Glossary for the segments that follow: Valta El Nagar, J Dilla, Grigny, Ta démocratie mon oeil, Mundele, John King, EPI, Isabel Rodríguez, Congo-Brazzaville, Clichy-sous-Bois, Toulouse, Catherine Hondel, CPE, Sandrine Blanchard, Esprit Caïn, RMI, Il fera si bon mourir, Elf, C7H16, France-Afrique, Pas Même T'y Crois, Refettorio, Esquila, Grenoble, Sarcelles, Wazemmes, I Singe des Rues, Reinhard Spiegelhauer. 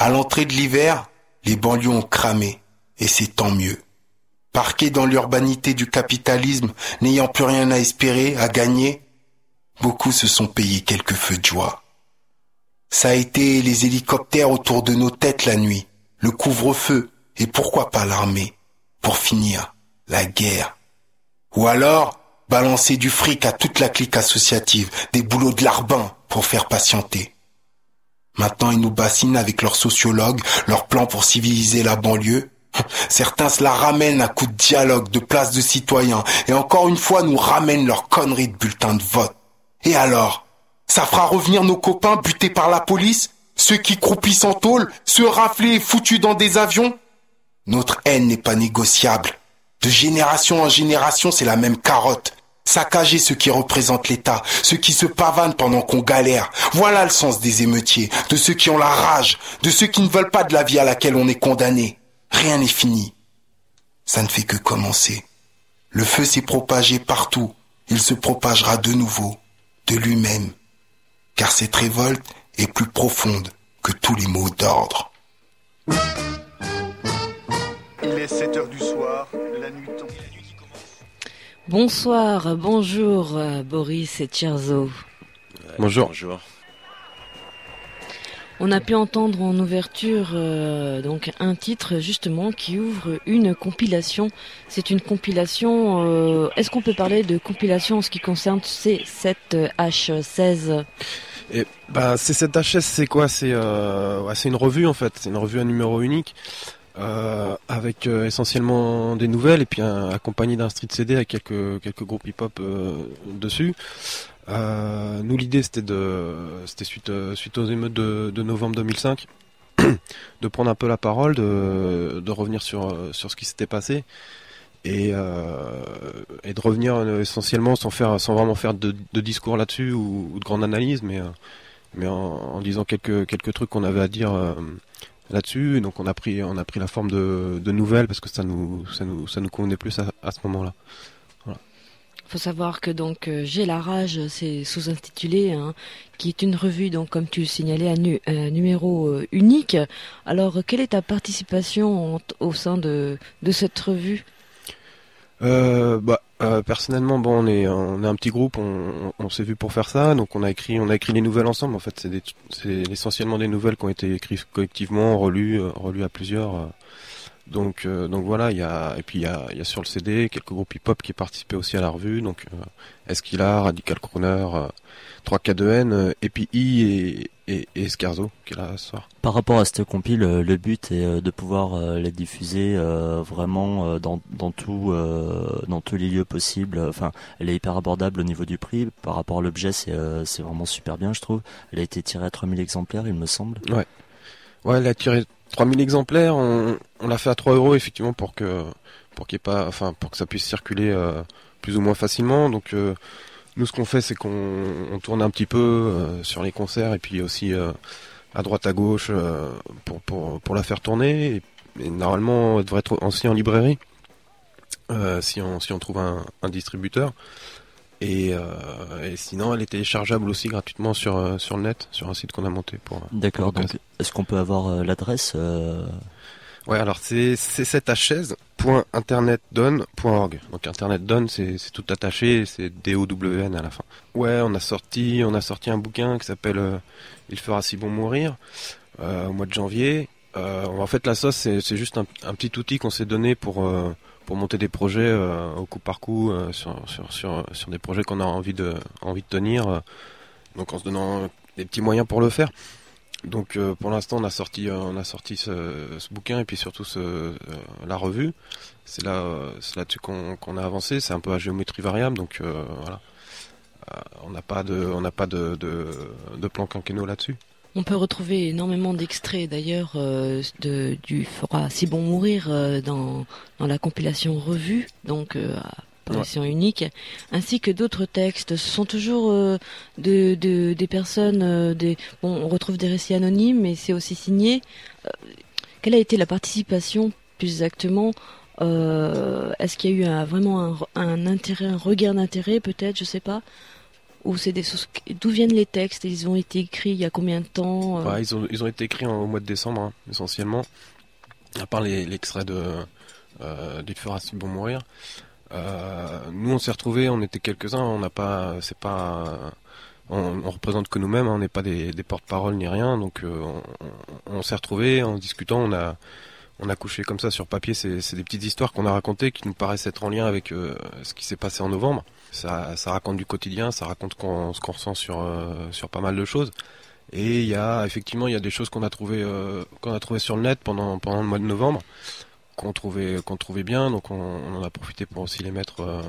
À l'entrée de l'hiver, les banlieues ont cramé, et c'est tant mieux. Parqués dans l'urbanité du capitalisme, n'ayant plus rien à espérer, à gagner, beaucoup se sont payés quelques feux de joie. Ça a été les hélicoptères autour de nos têtes la nuit, le couvre-feu, et pourquoi pas l'armée. Pour finir, la guerre. Ou alors, balancer du fric à toute la clique associative, des boulots de larbin pour faire patienter. Maintenant, ils nous bassinent avec leurs sociologues, leurs plans pour civiliser la banlieue. Certains se la ramènent à coups de dialogue, de place de citoyens, et encore une fois nous ramènent leurs conneries de bulletins de vote. Et alors ? Ça fera revenir nos copains butés par la police, ceux qui croupissent en tôle, ceux raflés et foutus dans des avions ? Notre haine n'est pas négociable. De génération en génération, c'est la même carotte. Saccager ceux qui représentent l'État, ceux qui se pavanent pendant qu'on galère. Voilà le sens des émeutiers, de ceux qui ont la rage, de ceux qui ne veulent pas de la vie à laquelle on est condamné. Rien n'est fini. Ça ne fait que commencer. Le feu s'est propagé partout. Il se propagera de nouveau, de lui-même. Car cette révolte est plus profonde que tous les mots d'ordre. Il est 7h du soir, la nuit tombe. Bonsoir, bonjour Boris et Scherzo. Bonjour. Bonjour. On a pu entendre en ouverture donc un titre justement qui ouvre une compilation. C'est une compilation. Est-ce qu'on peut parler de compilation en ce qui concerne C7H16 ? Et bah, C7H16, c'est quoi ? C'est une revue en fait. C'est une revue à numéro unique avec essentiellement des nouvelles et puis accompagné d'un street CD avec quelques groupes hip-hop dessus. Nous l'idée c'était suite aux émeutes de novembre 2005 de prendre un peu la parole, de revenir sur ce qui s'était passé et de revenir essentiellement sans vraiment faire de discours là-dessus ou de grande analyse mais en disant quelques trucs qu'on avait à dire là-dessus. Donc on a pris la forme de nouvelles parce que ça nous convenait plus à ce moment-là. Faut savoir que donc J'ai la rage, c'est sous-intitulé, hein, qui est une revue donc comme tu le signalais à numéro unique. Alors quelle est ta participation au sein de cette revue ? Personnellement, on est un petit groupe, on s'est vu pour faire ça, donc on a écrit les nouvelles ensemble. En fait, c'est essentiellement des nouvelles qui ont été écrites collectivement, relues à plusieurs. Donc voilà, il y a sur le CD quelques groupes hip-hop qui participaient aussi à la revue, donc Esquila, Radical Crooner, 3K2N, EPI et Scherzo qui est là ce soir. Par rapport à cette compile, le but est de pouvoir les diffuser vraiment dans tous les lieux possibles. Enfin, elle est hyper abordable au niveau du prix. Par rapport à l'objet, c'est vraiment super bien, je trouve. Elle a été tirée à 3000 exemplaires, il me semble. Ouais, elle a tiré 3000 exemplaires, on l'a fait à 3€ effectivement pour que ça puisse circuler plus ou moins facilement. Donc nous ce qu'on fait c'est qu'on tourne un petit peu sur les concerts et puis aussi à droite à gauche pour la faire tourner et normalement elle devrait être aussi en librairie si on trouve un distributeur et sinon elle est téléchargeable aussi gratuitement sur le net, sur un site qu'on a monté pour. D'accord, pour donc est-ce qu'on peut avoir l'adresse Ouais, alors c'est c7h16.internetdonne.org. Donc internetdonne c'est tout attaché, c'est DOWN à la fin. Ouais, on a sorti un bouquin qui s'appelle Il fera si bon mourir au mois de janvier. En fait la sauce c'est juste un petit outil qu'on s'est donné pour monter des projets au coup par coup sur des projets qu'on a envie de tenir donc en se donnant des petits moyens pour le faire. Donc pour l'instant on a sorti ce bouquin et puis surtout la revue. C'est là-dessus qu'on a avancé, c'est un peu à géométrie variable donc voilà. On n'a pas de plan quinquennaux là-dessus. On peut retrouver énormément d'extraits d'ailleurs du Fera si bon mourir dans la compilation revue, donc apparition unique, ainsi que d'autres textes. Ce sont toujours des personnes, on retrouve des récits anonymes, mais c'est aussi signé. Quelle a été la participation plus exactement ? Est-ce qu'il y a eu vraiment un intérêt, un regard d'intérêt peut-être, je sais pas ? où c'est des sources... D'où viennent les textes? Ils ont été écrits il y a combien de temps? Ils ont été écrits au mois de décembre, hein, essentiellement. À part l'extrait d'Il fera si bon mourir. Nous, on s'est retrouvés, on était quelques-uns, on n'a pas... C'est pas... On représente que nous-mêmes, hein, on n'est pas des porte-parole ni rien, donc on s'est retrouvés en discutant, on a couché comme ça sur papier, c'est des petites histoires qu'on a racontées qui nous paraissent être en lien avec ce qui s'est passé en novembre. Ça raconte du quotidien, ça raconte ce qu'on ressent sur pas mal de choses. Et il y a des choses qu'on a trouvées sur le net pendant le mois de novembre, qu'on trouvait bien, donc on en a profité pour aussi les mettre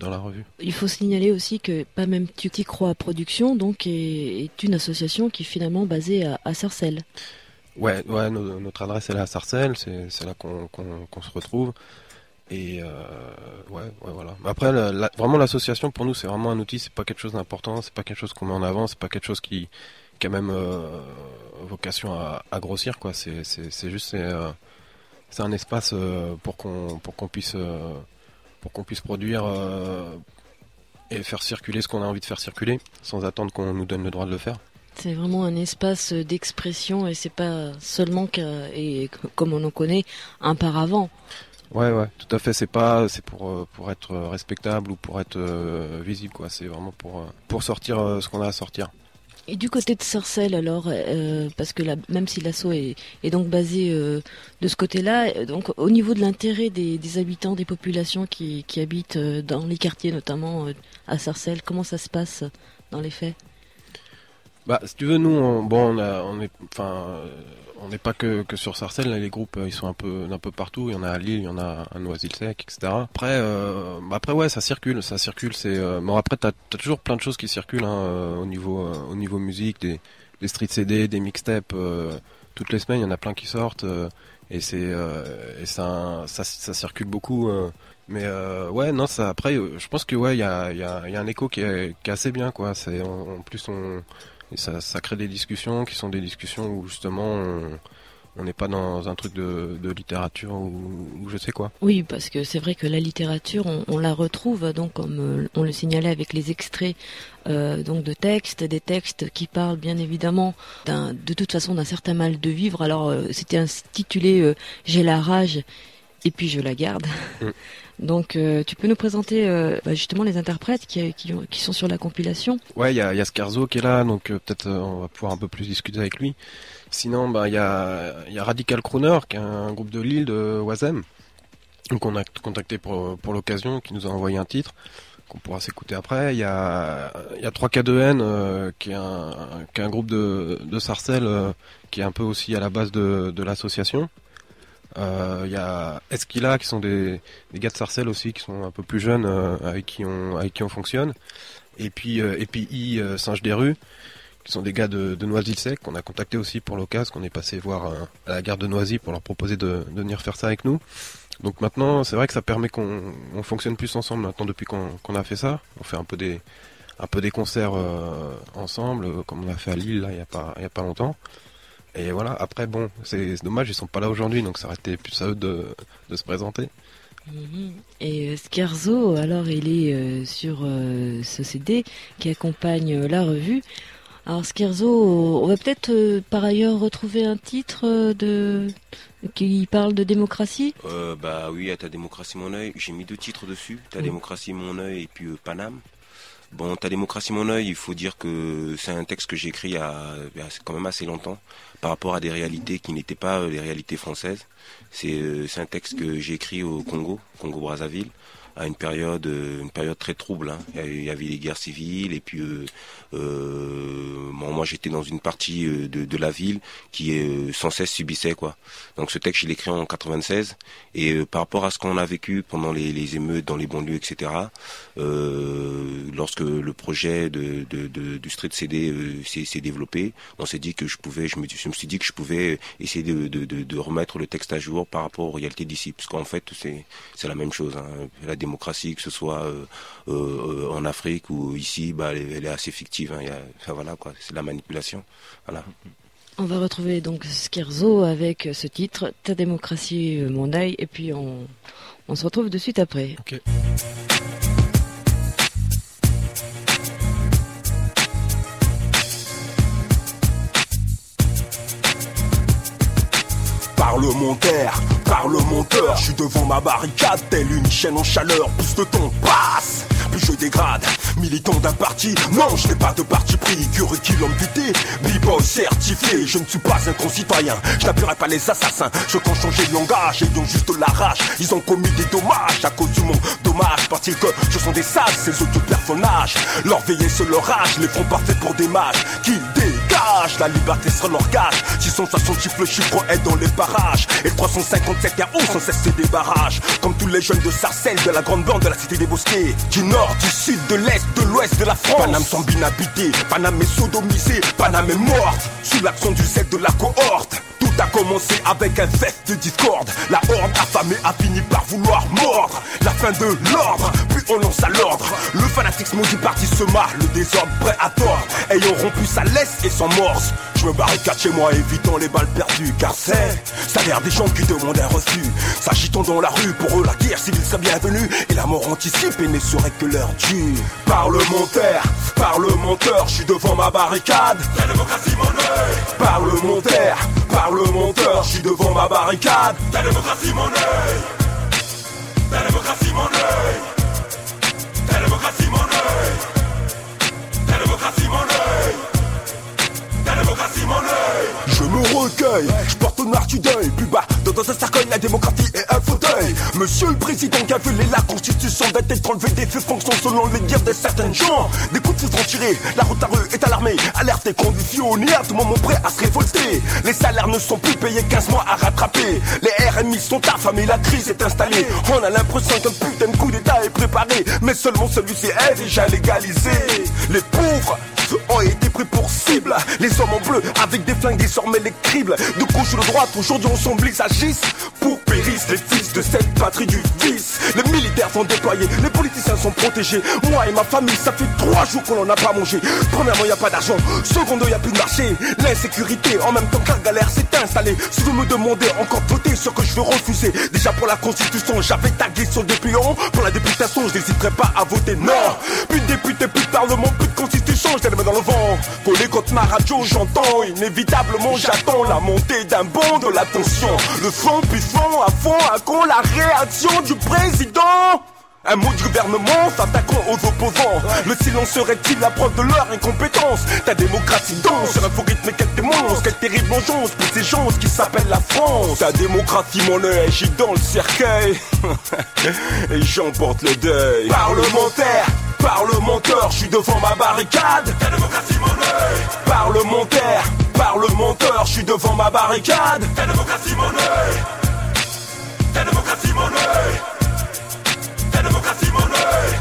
dans la revue. Il faut signaler aussi que Pas Même T'y Crois Production donc est une association qui est finalement basée à Sarcelles. Ouais, notre adresse est là à Sarcelles, c'est là qu'on se retrouve. Et ouais, voilà. Après, vraiment l'association pour nous c'est vraiment un outil, c'est pas quelque chose d'important, c'est pas quelque chose qu'on met en avant, c'est pas quelque chose qui a même vocation à grossir quoi. C'est juste c'est un espace pour qu'on puisse produire et faire circuler ce qu'on a envie de faire circuler sans attendre qu'on nous donne le droit de le faire. C'est vraiment un espace d'expression et c'est pas seulement comme on en connaît un paravent. Ouais, tout à fait, c'est pour être respectable ou pour être visible quoi, c'est vraiment pour sortir ce qu'on a à sortir. Et du côté de Sarcelles alors, parce que même si l'asso est donc basé de ce côté-là, donc au niveau de l'intérêt des habitants, des populations qui habitent dans les quartiers, notamment à Sarcelles, comment ça se passe dans les faits? Bah, si tu veux, nous, on n'est pas que sur Sarcelles. Là, les groupes, ils sont un peu partout. Il y en a à Lille, il y en a à Noisy-le-Sec, etc. Après, ouais, ça circule. C'est bon. Après, t'as toujours plein de choses qui circulent hein, au niveau musique, des street CD, des mixtapes. Toutes les semaines, il y en a plein qui sortent. Et ça circule beaucoup. Mais ouais, non, ça. Après, je pense que ouais, il y a un écho qui est assez bien, quoi. C'est en plus on. Et ça crée des discussions qui sont des discussions où justement on n'est pas dans un truc de littérature ou je sais quoi. Oui, parce que c'est vrai que la littérature, on la retrouve, donc comme on le signalait avec les extraits donc de textes, des textes qui parlent bien évidemment de toute façon d'un certain mal de vivre. Alors c'était intitulé « J'ai la rage et puis je la garde ». Donc tu peux nous présenter justement les interprètes qui sont sur la compilation. Ouais, il y a Scherzo qui est là, donc peut-être on va pouvoir un peu plus discuter avec lui. Sinon, il y a Radical Crooner, qui est un groupe de Lille, de Wazemmes, qu'on a contacté pour l'occasion, qui nous a envoyé un titre qu'on pourra s'écouter après. Il y a 3K2N, qui est un groupe de Sarcelles, qui est un peu aussi à la base de l'association. Il y a Esquila qui sont des gars de Sarcelles aussi qui sont un peu plus jeunes avec qui on fonctionne et puis EPI Singe des Rues qui sont des gars de Noisy-le-Sec qu'on a contacté aussi pour l'occasion, qu'on est passé voir à la gare de Noisy pour leur proposer de venir faire ça avec nous. Donc maintenant c'est vrai que ça permet qu'on fonctionne plus ensemble maintenant depuis qu'on a fait ça. On fait un peu des concerts ensemble comme on a fait à Lille là il y a pas longtemps. Et voilà, après bon, c'est dommage, ils sont pas là aujourd'hui, donc ça aurait été plus à eux de se présenter. Et Scherzo, alors il est sur ce CD qui accompagne la revue. Alors Scherzo, on va peut-être par ailleurs retrouver un titre qui parle de démocratie. Bah oui, à ta démocratie mon œil, j'ai mis 2 titres dessus, ta démocratie mon œil et puis Paname. Bon, ta démocratie mon œil, il faut dire que c'est un texte que j'ai écrit il y a quand même assez longtemps par rapport à des réalités qui n'étaient pas les réalités françaises. C'est un texte que j'ai écrit au Congo-Brazzaville, à une période très trouble. Hein. Il y avait les guerres civiles et puis moi j'étais dans une partie de la ville qui sans cesse subissait quoi. Donc ce texte je l'ai écrit en 96 et par rapport à ce qu'on a vécu pendant les émeutes dans les banlieues etc. Lorsque le projet du street CD s'est développé, on s'est dit que je me suis dit que je pouvais essayer de remettre le texte à jour par rapport aux réalités d'ici parce qu'en fait c'est la même chose. Hein. La démocratie, que ce soit en Afrique ou ici, bah, elle est assez fictive. Hein. Voilà, quoi, c'est de la manipulation. Voilà. On va retrouver donc Scherzo avec ce titre, Ta démocratie, mon œil, et puis on se retrouve de suite après. Okay. parlementaire, parlementaire. Je suis devant ma barricade, telle une chaîne en chaleur. Plus le temps passe, plus je dégrade. Militant d'un parti, non, je n'ai pas de parti pris. Curriculum vitae, bible certifié. Je ne suis pas un concitoyen, je n'appuierai pas les assassins. Ceux qui ont changé de langage, ayant juste la rage, ils ont commis des dommages à cause du monde. Dommage, parce que ce sont des sages, ces autres du personnage. Leur veillée sur leur rage, les fronts parfaits pour des mages. Qu'ils dégagent, la liberté sera leur gage. 660 chiffres, le chiffre est dans les parages. Et 357 KO sans cesse des barrages. Comme tous les jeunes de Sarcelles, de la grande bande, de la cité des bosquets. Du nord, du sud, de l'est, de l'ouest de la France. Paname semble inhabité, Paname est sodomisé, Paname est morte. Sous l'action du zèle de la cohorte. Tout a commencé avec un fest de discorde. La horde affamée a fini par vouloir mordre. La fin de l'ordre, puis on lance à l'ordre. Le fanatisme du parti se marre, le désordre prêt à tort. Ayant rompu sa laisse et sans morse, je me barricade chez moi évitant les balles perdues. Car c'est salaire des gens qui demandent un refus. S'agitons dans la rue, pour eux la guerre civile serait bienvenue. Et la mort anticipée ne serait que l'heure due. Parlementaire, parlementaire, je suis devant ma barricade. La démocratie mon œil. Parlementaire, parlementaire, je suis devant ma barricade. La démocratie mon œil. La démocratie mon œil. La démocratie mon œil. La démocratie mon œil. La démocratie mon œil. Je me recueille, je porte au noir du deuil. Plus bas, dans un cercueil, la démocratie est un fauteuil. Monsieur le président qui a violé la constitution va être enlevé des faits fonctions selon les dires de certains gens. Des coups de feu seront tirés, la route à rue est alarmée. Alerte et conditionnaire, tout moment prêt à se révolter. Les salaires ne sont plus payés, 15 mois à rattraper. Les RMI sont affamés, la crise est installée. On a l'impression qu'un putain de coup d'état est préparé. Mais seulement celui-ci est déjà légalisé. Les pauvres ont été pris pour cible. Les hommes en bleu avec des flingues désormais les cribles. De gauche ou de droite, aujourd'hui ensemble ils agissent. Pour périssent les fils de cette patrie du vice. Les militaires sont déployés, les politiciens sont protégés. Moi et ma famille, ça fait 3 jours qu'on n'en a pas mangé. Premièrement, y a pas d'argent. Secondo, y a plus de marché. L'insécurité, en même temps que la galère s'est installée. Si vous me demandez encore voter, ce que je veux refuser. Déjà pour la constitution, j'avais tagué sur des pliants. Pour la députation, je n'hésiterai pas à voter non. Plus de députés, plus de parlement, plus de constitution. Je les mets dans le vent. Collé contre ma radio, j'entends. Inévitablement, j'attends la montée d'un bond de la tension. Le fond, puis fond, à con, la réaction du président. Un mot du gouvernement s'attaquant aux opposants. Le silence serait-il la preuve de leur incompétence? Ta démocratie danse sur un faux rythme, quel démence, quelle terrible vengeance pour ces gens qui s'appellent la France. Ta démocratie mon œil, j'y dans le cercueil. Et j'emporte le deuil. Parlementaire, parlementaire, je suis devant ma barricade. Ta démocratie mon œil. Parlementaire, parlementaire, je suis devant ma barricade. Ta démocratie mon œil. Ta démocratie mon œil. La démocratie mon œil.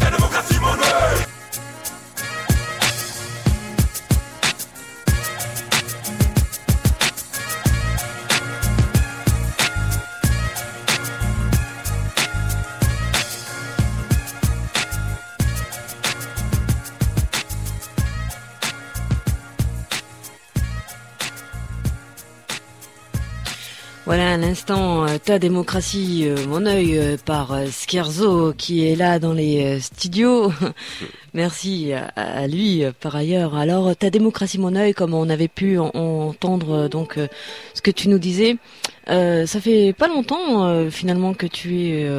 La démocratie mon œil. Voilà, à l'instant, ta démocratie, mon œil, par Scherzo, qui est là dans les studios. Merci à lui, par ailleurs. Alors, ta démocratie, mon œil, comme on avait pu entendre donc ce que tu nous disais, ça fait pas longtemps finalement que tu es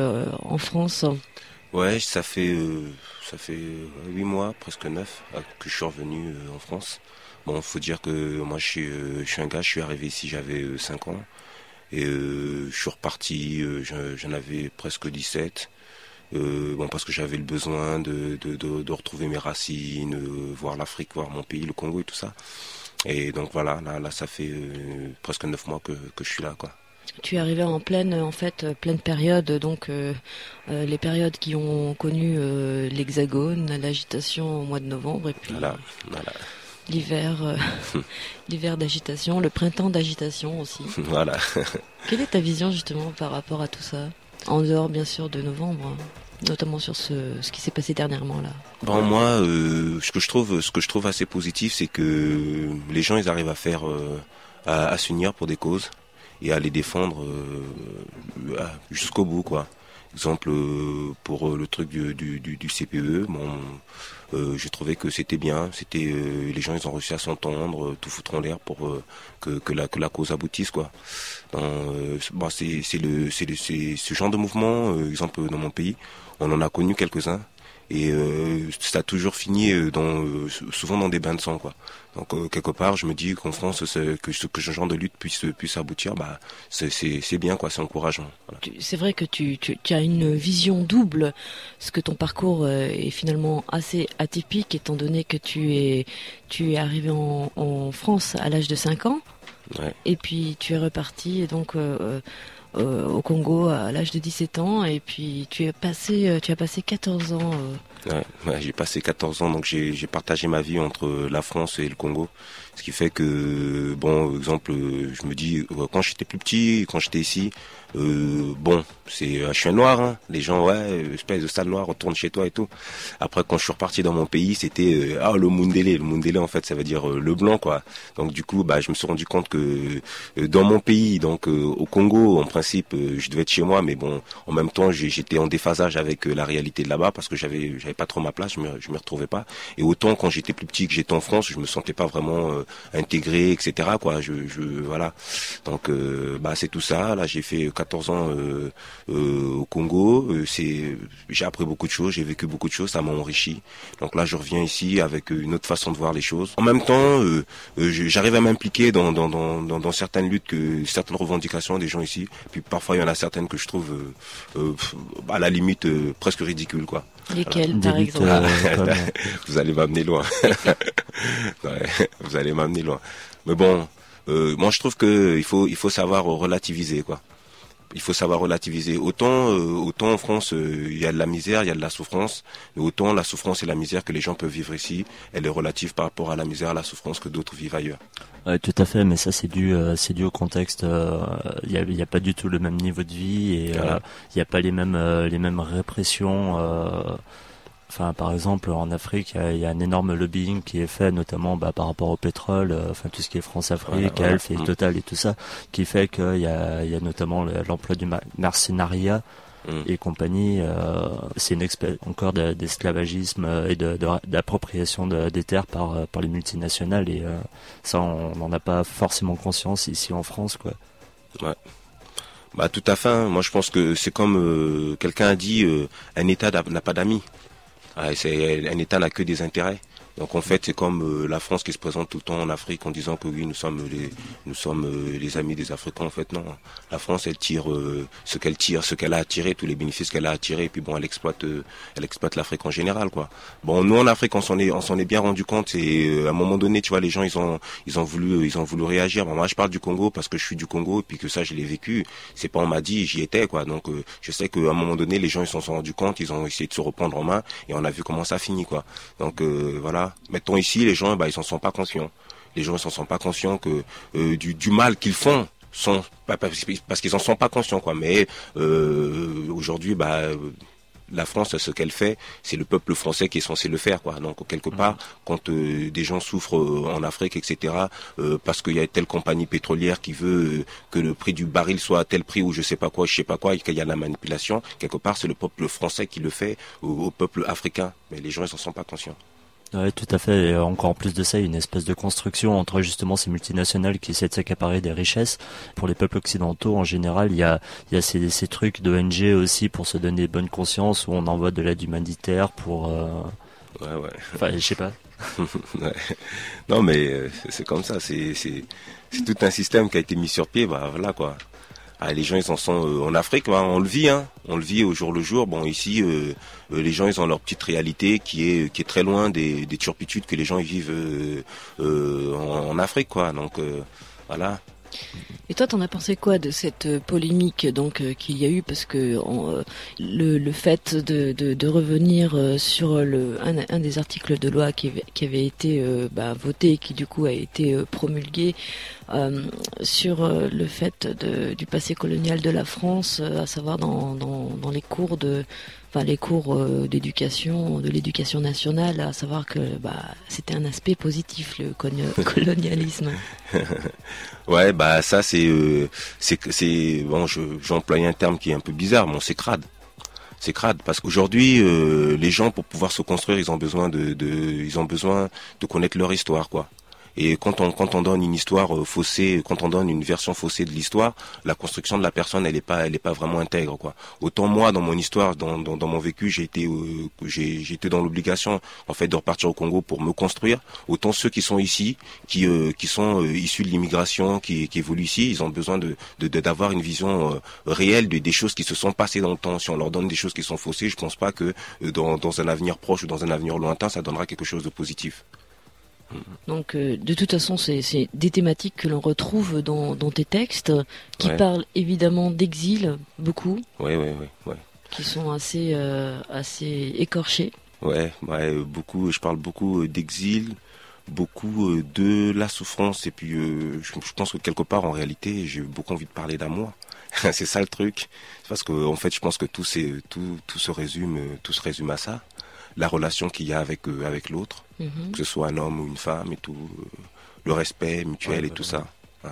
en France. Ouais, ça fait 8 mois, presque 9, que je suis revenu en France. Bon, faut dire que moi, je suis un gars, je suis arrivé ici, j'avais 5 ans. Et je suis reparti, j'en avais presque 17, bon, parce que j'avais le besoin de retrouver mes racines, voir l'Afrique, voir mon pays, le Congo et tout ça. Et donc voilà, là ça fait presque 9 mois que je suis là, quoi. Tu es arrivé en pleine période, donc les périodes qui ont connu l'Hexagone, l'agitation au mois de novembre et puis voilà. L'hiver d'agitation, le printemps d'agitation aussi. Voilà. Quelle est ta vision justement par rapport à tout ça? En dehors bien sûr de novembre, notamment sur ce qui s'est passé dernièrement là. Bon, moi, ce que je trouve assez positif, c'est que les gens ils arrivent à faire, à s'unir pour des causes et à les défendre jusqu'au bout, quoi. Exemple, pour le truc du CPE, j'ai trouvé que c'était bien. C'était les gens, ils ont réussi à s'entendre, tout foutre en l'air pour que la cause aboutisse, quoi. C'est ce genre de mouvement. Exemple, dans mon pays, on en a connu quelques-uns. Et ça a toujours fini souvent dans des bains de sang, quoi. Donc quelque part, je me dis qu'en France, que ce genre de lutte puisse aboutir, bah c'est bien, quoi, c'est encourageant. Voilà. C'est vrai que tu as une vision double, parce que ton parcours est finalement assez atypique, étant donné que tu es arrivé en France à l'âge de 5 ans, ouais. Et puis tu es reparti, et donc au Congo à l'âge de 17 ans, et puis tu as passé 14 ans. Ouais, j'ai passé 14 ans, donc j'ai partagé ma vie entre la France et le Congo, ce qui fait que exemple, je me dis quand j'étais plus petit, quand j'étais ici, je suis un noir, hein. Les gens, ouais, espèce de sale noir, retourne chez toi et tout. Après, quand je suis reparti dans mon pays, c'était le Mundele. Le Mundele, en fait, ça veut dire le blanc, quoi. Donc du coup, je me suis rendu compte que dans mon pays, donc au Congo, en principe, je devais être chez moi, mais en même temps, j'étais en déphasage avec la réalité de là-bas, parce que j'avais pas trop ma place, je me retrouvais pas. Et autant quand j'étais plus petit, que j'étais en France, je me sentais pas vraiment intégré, etc., quoi. Voilà. Donc c'est tout ça. Là, j'ai fait 14 ans au Congo. J'ai appris beaucoup de choses, j'ai vécu beaucoup de choses, ça m'a enrichi. Donc là, je reviens ici avec une autre façon de voir les choses. En même temps, j'arrive à m'impliquer dans certaines luttes, certaines revendications des gens ici. Puis parfois, il y en a certaines que je trouve à la limite presque ridicules, quoi. Lesquelles, par exemple? Vous allez m'amener loin. Ouais, vous allez m'amener loin. Mais moi, je trouve que il faut savoir relativiser, quoi. Il faut savoir relativiser. Autant en France, il y a de la misère, il y a de la souffrance. Mais autant la souffrance et la misère que les gens peuvent vivre ici, elle est relative par rapport à la misère, à la souffrance que d'autres vivent ailleurs. Oui, tout à fait. Mais ça, c'est dû au contexte. Il y a pas du tout le même niveau de vie, et voilà. Il y a pas les mêmes répressions. Par exemple, en Afrique, il y a un énorme lobbying qui est fait, notamment par rapport au pétrole, tout ce qui est France-Afrique, voilà, Elf, ouais. Et Total et tout ça, qui fait qu'il y a notamment l'emploi du mercenariat et compagnie. C'est une espèce encore d'esclavagisme et d'appropriation des terres par les multinationales. Et ça, on n'en a pas forcément conscience ici en France, quoi. Ouais. Tout à fait. Moi, je pense que c'est comme quelqu'un a dit, un État n'a pas d'amis. C'est un État n'a que des intérêts. Donc en fait, c'est comme la France qui se présente tout le temps en Afrique en disant que oui, nous sommes les amis des Africains. En fait, non. La France, elle tire ce qu'elle a attiré, tous les bénéfices qu'elle a attirés. Et puis elle exploite l'Afrique en général, quoi. Nous en Afrique, on s'en est bien rendu compte. Et à un moment donné, tu vois, les gens, ils ont voulu réagir. Moi, je parle du Congo parce que je suis du Congo et puis que ça, je l'ai vécu. C'est pas on m'a dit, j'y étais, quoi. Donc je sais qu'à un moment donné, les gens, ils s'en sont rendus compte, ils ont essayé de se reprendre en main et on a vu comment ça finit, quoi. Donc voilà. Mettons ici, les gens, ils s'en sont pas conscients. Les gens, ils s'en sont pas conscients que du mal qu'ils font, parce qu'ils en sont pas conscients, quoi. Mais aujourd'hui, la France, ce qu'elle fait, c'est le peuple français qui est censé le faire, quoi. Donc quelque part, quand des gens souffrent en Afrique, etc., parce qu'il y a telle compagnie pétrolière qui veut que le prix du baril soit à tel prix ou je sais pas quoi, et qu'il y a de la manipulation, quelque part, c'est le peuple français qui le fait au peuple africain. Mais les gens, ils en sont pas conscients. Oui, tout à fait. Et encore en plus de ça, il y a une espèce de construction entre justement ces multinationales qui essaient de s'accaparer des richesses. Pour les peuples occidentaux, en général, il y a ces trucs d'ONG aussi pour se donner bonne conscience, où on envoie de l'aide humanitaire pour... Ouais. Enfin, je sais pas. Ouais. Non, mais c'est comme ça. C'est tout un système qui a été mis sur pied. Voilà, quoi. Les gens, ils en sont en Afrique, on le vit, hein. On le vit au jour le jour. Ici, les gens, ils ont leur petite réalité qui est très loin des turpitudes que les gens vivent en Afrique, quoi. Donc voilà. Et toi, t'en as pensé quoi de cette polémique qu'il y a eu, parce que le fait de revenir sur un des articles de loi qui avait été voté et qui du coup a été promulgué sur le fait du passé colonial de la France, à savoir dans les cours d'éducation, de l'éducation nationale, à savoir que c'était un aspect positif, le colonialisme. Ouais, ça c'est j'employais un terme qui est un peu bizarre, mais on s'écrade. c'est crade parce qu'aujourd'hui les gens pour pouvoir se construire, ils ont besoin de connaître leur histoire quoi. Et quand on donne une histoire faussée, quand on donne une version faussée de l'histoire, la construction de la personne, elle est pas vraiment intègre quoi. Autant moi dans mon histoire, dans mon vécu, j'ai été dans l'obligation en fait de repartir au Congo pour me construire, autant ceux qui sont ici, qui sont issus de l'immigration, qui évoluent ici, ils ont besoin d'avoir une vision réelle des choses qui se sont passées dans le temps. Si on leur donne des choses qui sont faussées, je pense pas que dans un avenir proche ou dans un avenir lointain, ça donnera quelque chose de positif. Donc de toute façon c'est des thématiques que l'on retrouve dans tes textes qui parlent évidemment d'exil beaucoup. Oui. Qui sont assez écorchés. Ouais, beaucoup, je parle beaucoup d'exil, beaucoup de la souffrance et puis je pense que quelque part en réalité, j'ai beaucoup envie de parler d'amour. C'est ça le truc. Parce que en fait, je pense que tout se résume à ça. La relation qu'il y a avec l'autre, que ce soit un homme ou une femme et tout, le respect mutuel tout ça. Ouais.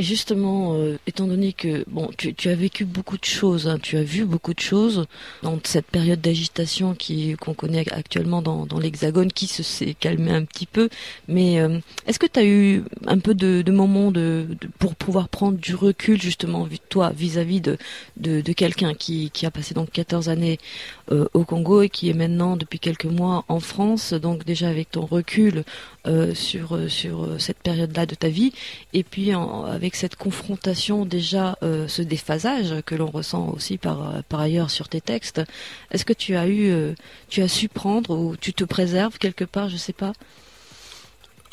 Justement, étant donné que bon, tu as vécu beaucoup de choses, hein, tu as vu beaucoup de choses dans cette période d'agitation qu'on connaît actuellement dans l'Hexagone, qui s'est calmée un petit peu, mais est-ce que tu as eu un peu de moments pour pouvoir prendre du recul justement, toi, vis-à-vis de quelqu'un qui a passé donc 14 années au Congo et qui est maintenant depuis quelques mois en France, donc déjà avec ton recul sur cette période-là de ta vie, et puis avec cette confrontation déjà, ce déphasage que l'on ressent aussi par ailleurs sur tes textes, est-ce que tu as su prendre ou tu te préserves quelque part, je sais pas.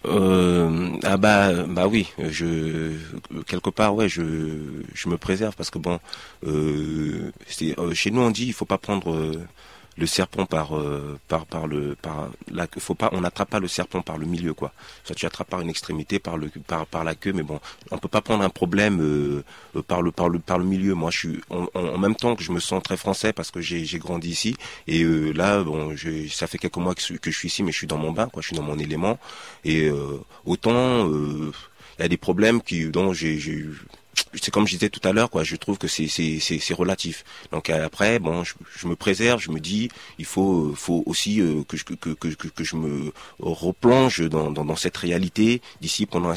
Ah bah oui, je me préserve parce que bon, chez nous on dit il faut pas prendre le serpent on n'attrape pas le serpent par le milieu quoi. Soit tu attrapes par une extrémité, par la queue, mais bon, on peut pas prendre un problème par le milieu. Moi je suis en même temps que je me sens très français parce que j'ai grandi ici et là bon, ça fait quelques mois que je suis ici, mais je suis dans mon bain quoi, je suis dans mon élément et autant il y a des problèmes dont j'ai eu. C'est comme je disais tout à l'heure, quoi. Je trouve que c'est relatif. Donc après, bon, je me préserve. Je me dis, il faut aussi que je me replonge dans cette réalité d'ici pendant un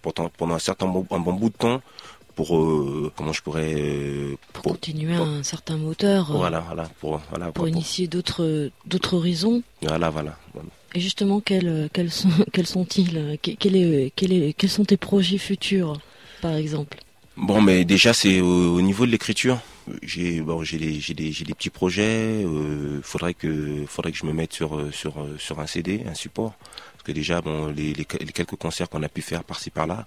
bon bout de temps pour pour continuer un certain moteur. Pour initier d'autres horizons. Voilà. Et justement, quels sont tes projets futurs, par exemple? Bon, mais déjà c'est au niveau de l'écriture. J'ai des petits projets. Faudrait que je me mette sur un CD, un support. Parce que déjà bon, les quelques concerts qu'on a pu faire par-ci par-là,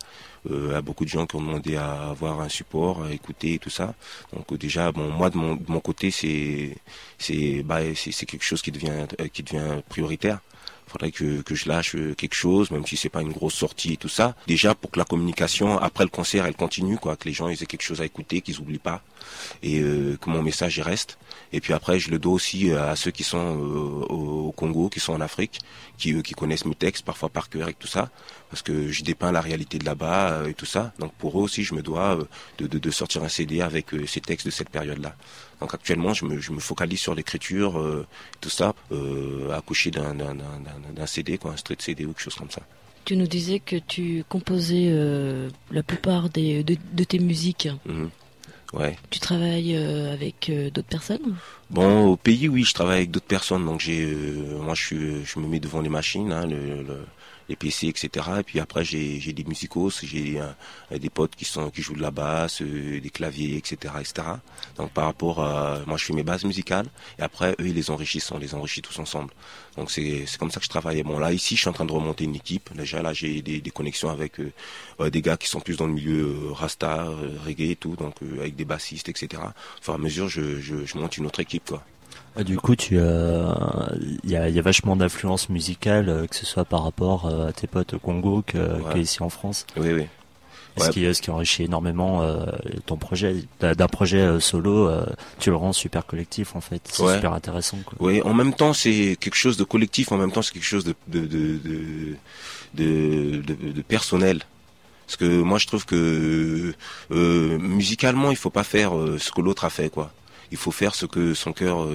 à beaucoup de gens qui ont demandé à avoir un support, à écouter et tout ça. Donc déjà bon, moi de mon côté c'est quelque chose qui devient prioritaire. Faudrait que je lâche quelque chose, même si c'est pas une grosse sortie et tout ça. Déjà, pour que la communication, après le concert, elle continue, quoi. Que les gens, ils aient quelque chose à écouter, qu'ils oublient pas. Et, que mon message, il reste. Et puis après, je le dois aussi à ceux qui sont au Congo, qui sont en Afrique, qui connaissent mes textes, parfois par cœur et tout ça. Parce que je dépeins la réalité de là-bas et tout ça. Donc pour eux aussi, je me dois de sortir un CD avec ces textes de cette période-là. Donc actuellement, je me focalise sur l'écriture, tout ça, accoucher d'un CD, quoi, un street CD ou quelque chose comme ça. Tu nous disais que tu composais la plupart de tes musiques. Ouais. Tu travailles avec d'autres personnes ? Bon, au pays, oui, je travaille avec d'autres personnes. Donc je me mets devant les machines, hein, les PC, etc. Et puis après, j'ai des musicos, j'ai des potes qui jouent de la basse, des claviers, etc. Donc par rapport à, moi je fais mes bases musicales, et après eux ils les enrichissent, on les enrichit tous ensemble. Donc c'est comme ça que je travaille. Bon là ici je suis en train de remonter une équipe. Déjà là j'ai des connexions avec des gars qui sont plus dans le milieu rasta, reggae et tout, donc avec des bassistes, etc. Enfin à mesure je monte une autre équipe quoi. Ah, du coup, il y a vachement d'influence musicale, que ce soit par rapport à tes potes au Congo qu'ici en France. Oui. Ce qui enrichit énormément ton projet. D'un projet solo, tu le rends super collectif en fait. C'est super intéressant, quoi. Oui, en même temps c'est quelque chose de collectif, en même temps c'est quelque chose de personnel. Parce que moi je trouve que musicalement il faut pas faire ce que l'autre a fait, quoi. il faut faire ce que son cœur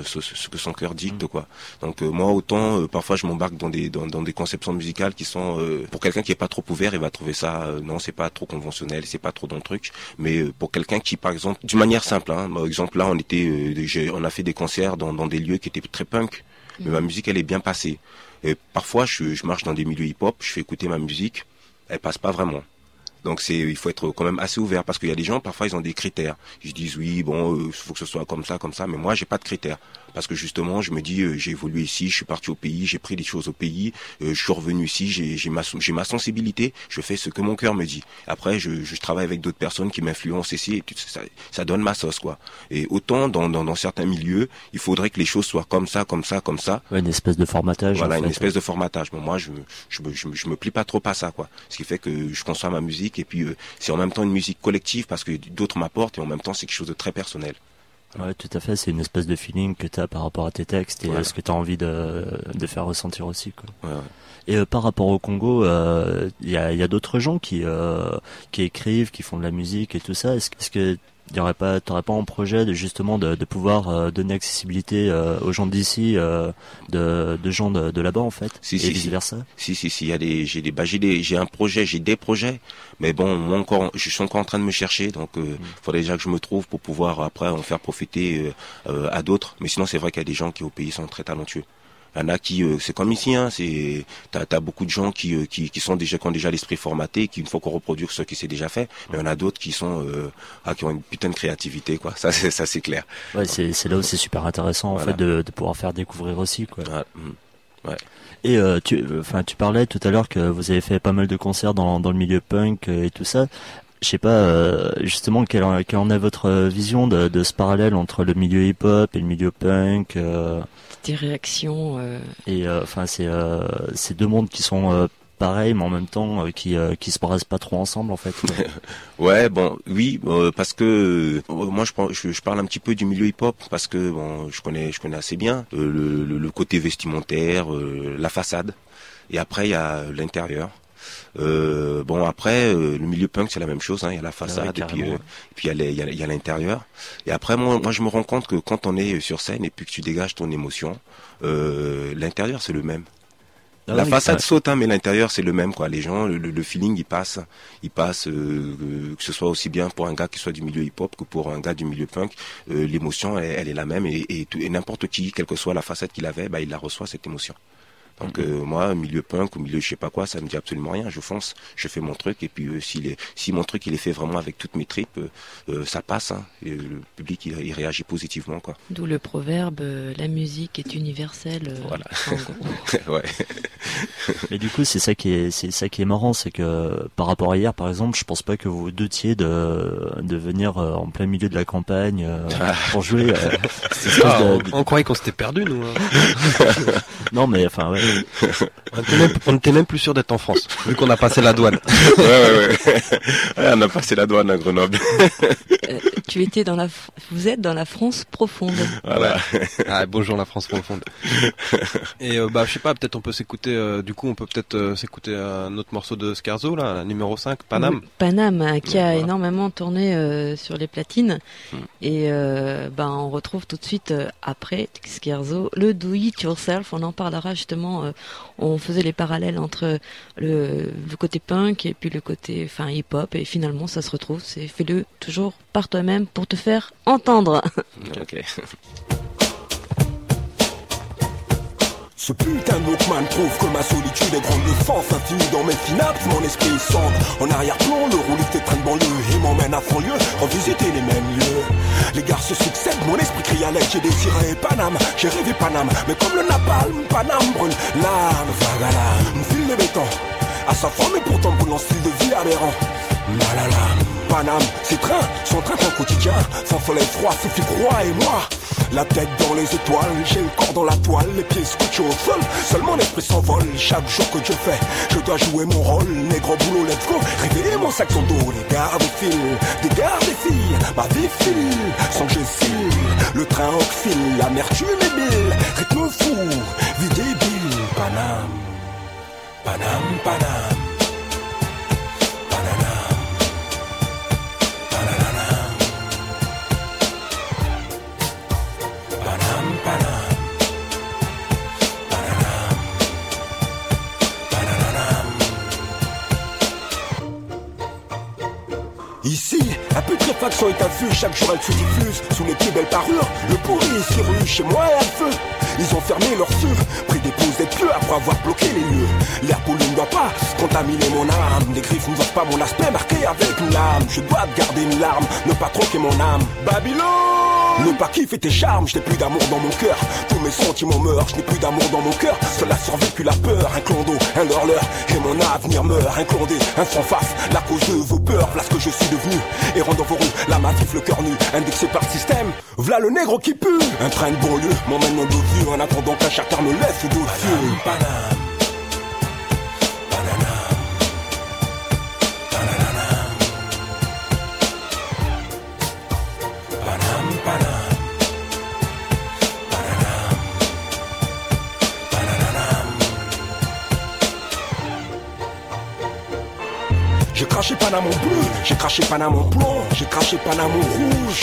dicte, quoi. Donc moi, autant parfois je m'embarque dans des conceptions musicales qui sont pour quelqu'un qui est pas trop ouvert, il va trouver ça non, c'est pas trop conventionnel, c'est pas trop dans le truc. Mais pour quelqu'un qui, par exemple, d'une manière simple, hein, par exemple là, on a fait des concerts dans des lieux qui étaient très punk, mais ma musique elle est bien passée. Et parfois je marche dans des milieux hip-hop, je fais écouter ma musique, elle passe pas vraiment. Donc il faut être quand même assez ouvert, parce qu'il y a des gens, parfois ils ont des critères. Ils disent oui, bon, faut que ce soit comme ça, mais moi j'ai pas de critères. Parce que justement, je me dis, j'ai évolué ici, je suis parti au pays, j'ai pris des choses au pays, je suis revenu ici, j'ai ma sensibilité, je fais ce que mon cœur me dit. Après, je travaille avec d'autres personnes qui m'influencent ici, et ça donne ma sauce, quoi. Et autant dans certains milieux, il faudrait que les choses soient comme ça. Ouais, une espèce de formatage. Voilà, une espèce de formatage. Bon, moi, je me plie pas trop à ça, quoi. Ce qui fait que je conçois ma musique, et puis c'est en même temps une musique collective, parce que d'autres m'apportent, et en même temps c'est quelque chose de très personnel. Ouais, tout à fait, c'est une espèce de feeling que t'as par rapport à tes textes et à ce que t'as envie de faire ressentir aussi, quoi. Ouais. Et par rapport au Congo, y a d'autres gens qui écrivent, qui font de la musique et tout ça. Est-ce que t'aurais pas en projet de pouvoir donner accessibilité aux gens d'ici, de gens de là-bas en fait, et vice versa. Si, j'ai des projets, mais bon, moi encore, je suis encore en train de me chercher, donc faudrait déjà que je me trouve pour pouvoir après en faire profiter à d'autres. Mais sinon, c'est vrai qu'il y a des gens qui au pays sont très talentueux. Il y en a qui c'est comme ici, hein, t'as beaucoup de gens qui ont déjà l'esprit formaté, qui une fois qu'on reproduit ce qui s'est déjà fait, mais il y en a d'autres qui sont qui ont une putain de créativité, quoi. Ça c'est clair. Ouais, c'est là où c'est super intéressant en fait de pouvoir faire découvrir aussi, quoi. Ouais. Et tu parlais tout à l'heure que vous avez fait pas mal de concerts dans le milieu punk et tout ça. Je sais pas justement quelle en est votre vision de ce parallèle entre le milieu hip-hop et le milieu punk. Des réactions. Et c'est deux mondes qui sont pareils, mais en même temps qui se paraissent pas trop ensemble en fait. Ouais, bon, oui, parce que moi je parle un petit peu du milieu hip-hop parce que bon, je connais assez bien le côté vestimentaire, la façade, et après il y a l'intérieur. Le milieu punk c'est la même chose, hein, il y a la façade et puis il y a l'intérieur. Et après moi je me rends compte que quand on est sur scène et puis que tu dégages ton émotion, l'intérieur c'est le même. La façade saute, hein, mais l'intérieur c'est le même, quoi. Les gens, le feeling il passe, que ce soit aussi bien pour un gars qui soit du milieu hip-hop que pour un gars du milieu punk, l'émotion elle est la même et n'importe qui, quelle que soit la façade qu'il avait, bah il la reçoit cette émotion. Donc moi, milieu punk ou milieu je sais pas quoi, ça me dit absolument rien. Je fonce, je fais mon truc et puis si mon truc il est fait vraiment avec toutes mes tripes, ça passe. Hein, et le public il réagit positivement, quoi. D'où le proverbe la musique est universelle. Voilà. En gros. Ouais. Mais du coup c'est ça qui est marrant, c'est que par rapport à hier par exemple, je pense pas que vous doutiez de venir en plein milieu de la campagne pour jouer. On croyait qu'on s'était perdu nous. Hein. Non mais enfin ouais. On était même plus sûr d'être en France, vu qu'on a passé la douane. Ouais. On a passé la douane à Grenoble. Vous êtes dans la France profonde. Voilà. Ah, bonjour la France profonde. Et je sais pas, peut-être on peut s'écouter. S'écouter un autre morceau de Scherzo là, la numéro 5, Paname. Oui, Paname, qui a énormément tourné sur les platines. Et on retrouve tout de suite après Scherzo, le Do It Yourself. On en parlera justement. On faisait les parallèles entre le côté punk et puis le côté hip-hop, et finalement ça se retrouve. C'est fais-le toujours par toi-même pour te faire entendre. Ok. Ce putain d'Hawkman trouve que ma solitude est grande de sens, infinie dans mes synapses, mon esprit sombre. En arrière-plan, le roulis t'étreint de banlieue, il m'emmène à banlieue, revisiter les mêmes lieux. Les gares se succèdent, mon esprit crie à l'aide, j'ai désiré Paname, j'ai rêvé Paname, mais comme le napalm, Paname brûle l'âme, vagala, me file le béton, à sa forme et pourtant pour mon style de vie aberrant. Malala. Paname, ces trains sont train au quotidien, sans soleil froid, souffle froid et moi. La tête dans les étoiles, j'ai le corps dans la toile, les pieds scotchés au sol. Seulement l'esprit s'envole, chaque jour que je fais, je dois jouer mon rôle. Négro boulot, let's go, réveiller mon sac sans dos. Les gars des fils, des gars des filles, ma vie file, sans que je file. Le train oxyle, l'amertume est mille, rythme fou, vie débile. Paname, Paname, Paname. putréfaction est affuse, chaque jour elle se diffuse. Sous les pieds belles parures, le pourri est sur chez moi et à feu. Ils ont fermé leurs yeux, pris des pauses des pieux après avoir bloqué les lieux. L'air pollué ne doit pas contaminer mon âme. Les griffes ne doivent pas mon aspect marqué avec une lame. Je dois garder une larme, ne pas troquer mon âme. Babylone! Ne pas kiffer tes charmes, je n'ai plus d'amour dans mon cœur. Tous mes sentiments meurent, je n'ai plus d'amour dans mon cœur. Cela survécu la peur, un clan d'eau, un hurleur. Et mon avenir meurt, un clan d'eau, un sans face. La cause de vos peurs, voilà ce que je suis devenu. Errant dans vos rues, la matif, le cœur nu. Indexé par le système, v'là le nègre qui pue. Un train de banlieue m'emmène dans d'autres lieux, en attendant qu'un charter me laisse sous d'autres yeux. Paname, Paname. J'ai craché Paname en bleu, j'ai craché Paname en blanc, j'ai craché Paname en rouge.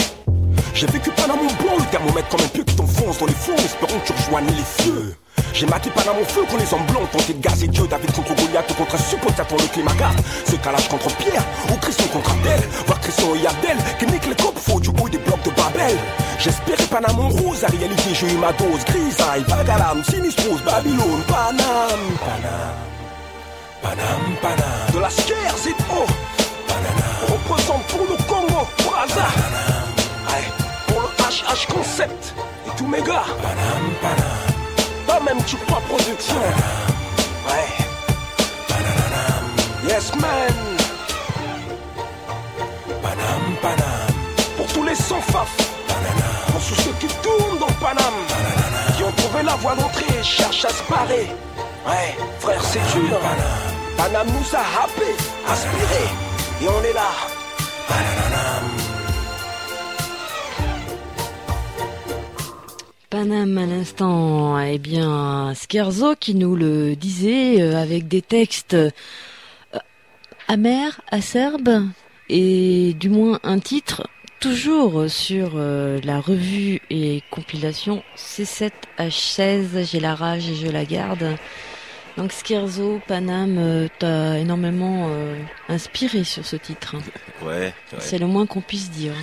J'ai vécu Paname en blanc, le thermomètre comme un pieu qui t'enfonce dans les fonds, espérant que tu rejoignes les feux. J'ai maté Paname au feu, qu'on les hommes blancs tenté de gazer Dieu, David contre Goliath, contre un suppôt, t'attends le climat garde. Ce calage contre Pierre, ou Christon contre Abdel, voir Christon et Abdel, qui nique les copes, faut du bruit des blocs de Babel. J'espérais Paname en rose, la réalité, j'ai eu ma dose, grisaille, Bagalam, sinistrose, Babylone, Paname, Paname. Paname, Paname. De la Scherzo et oh Paname. Représente pour le Congo, Braza. Pour le HH Concept et tous mes gars. Paname, Paname. Pas même tu crois production. Paname. Ouais. Paname. Yes man. Paname, Paname. Pour tous les sans faf. Paname. Pour tous ceux qui tournent dans Paname. Paname. Qui ont trouvé la voie d'entrée et cherchent à se barrer. Ouais, frère, c'est dur. Paname nous a happé, aspiré, et on est là. Paname à l'instant, eh bien, Scherzo qui nous le disait avec des textes amers, acerbes, et du moins un titre, toujours sur la revue et compilation C7H16, j'ai la rage et je la garde. Donc Scherzo, Paname, t'as énormément inspiré sur ce titre. Ouais. C'est le moins qu'on puisse dire.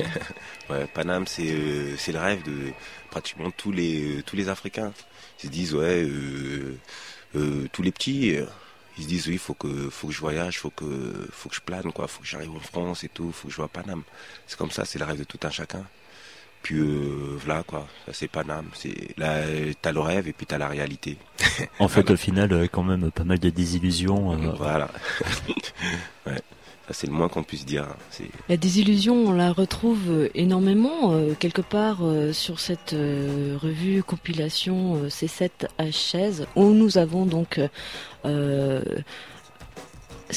Ouais, Paname, c'est le rêve de pratiquement tous les Africains. Ils se disent tous les petits. Ils se disent oui, faut que je voyage, faut que je plane quoi, faut que j'arrive en France et tout, faut que je vois Paname. C'est comme ça, c'est le rêve de tout un chacun. Puis voilà quoi, ça c'est Paname, c'est là t'as le rêve et puis t'as la réalité. En fait au final quand même pas mal de désillusions. Voilà. Ouais. Ça c'est le moins qu'on puisse dire. C'est... La désillusion, on la retrouve énormément quelque part sur cette revue compilation C7H16 où nous avons donc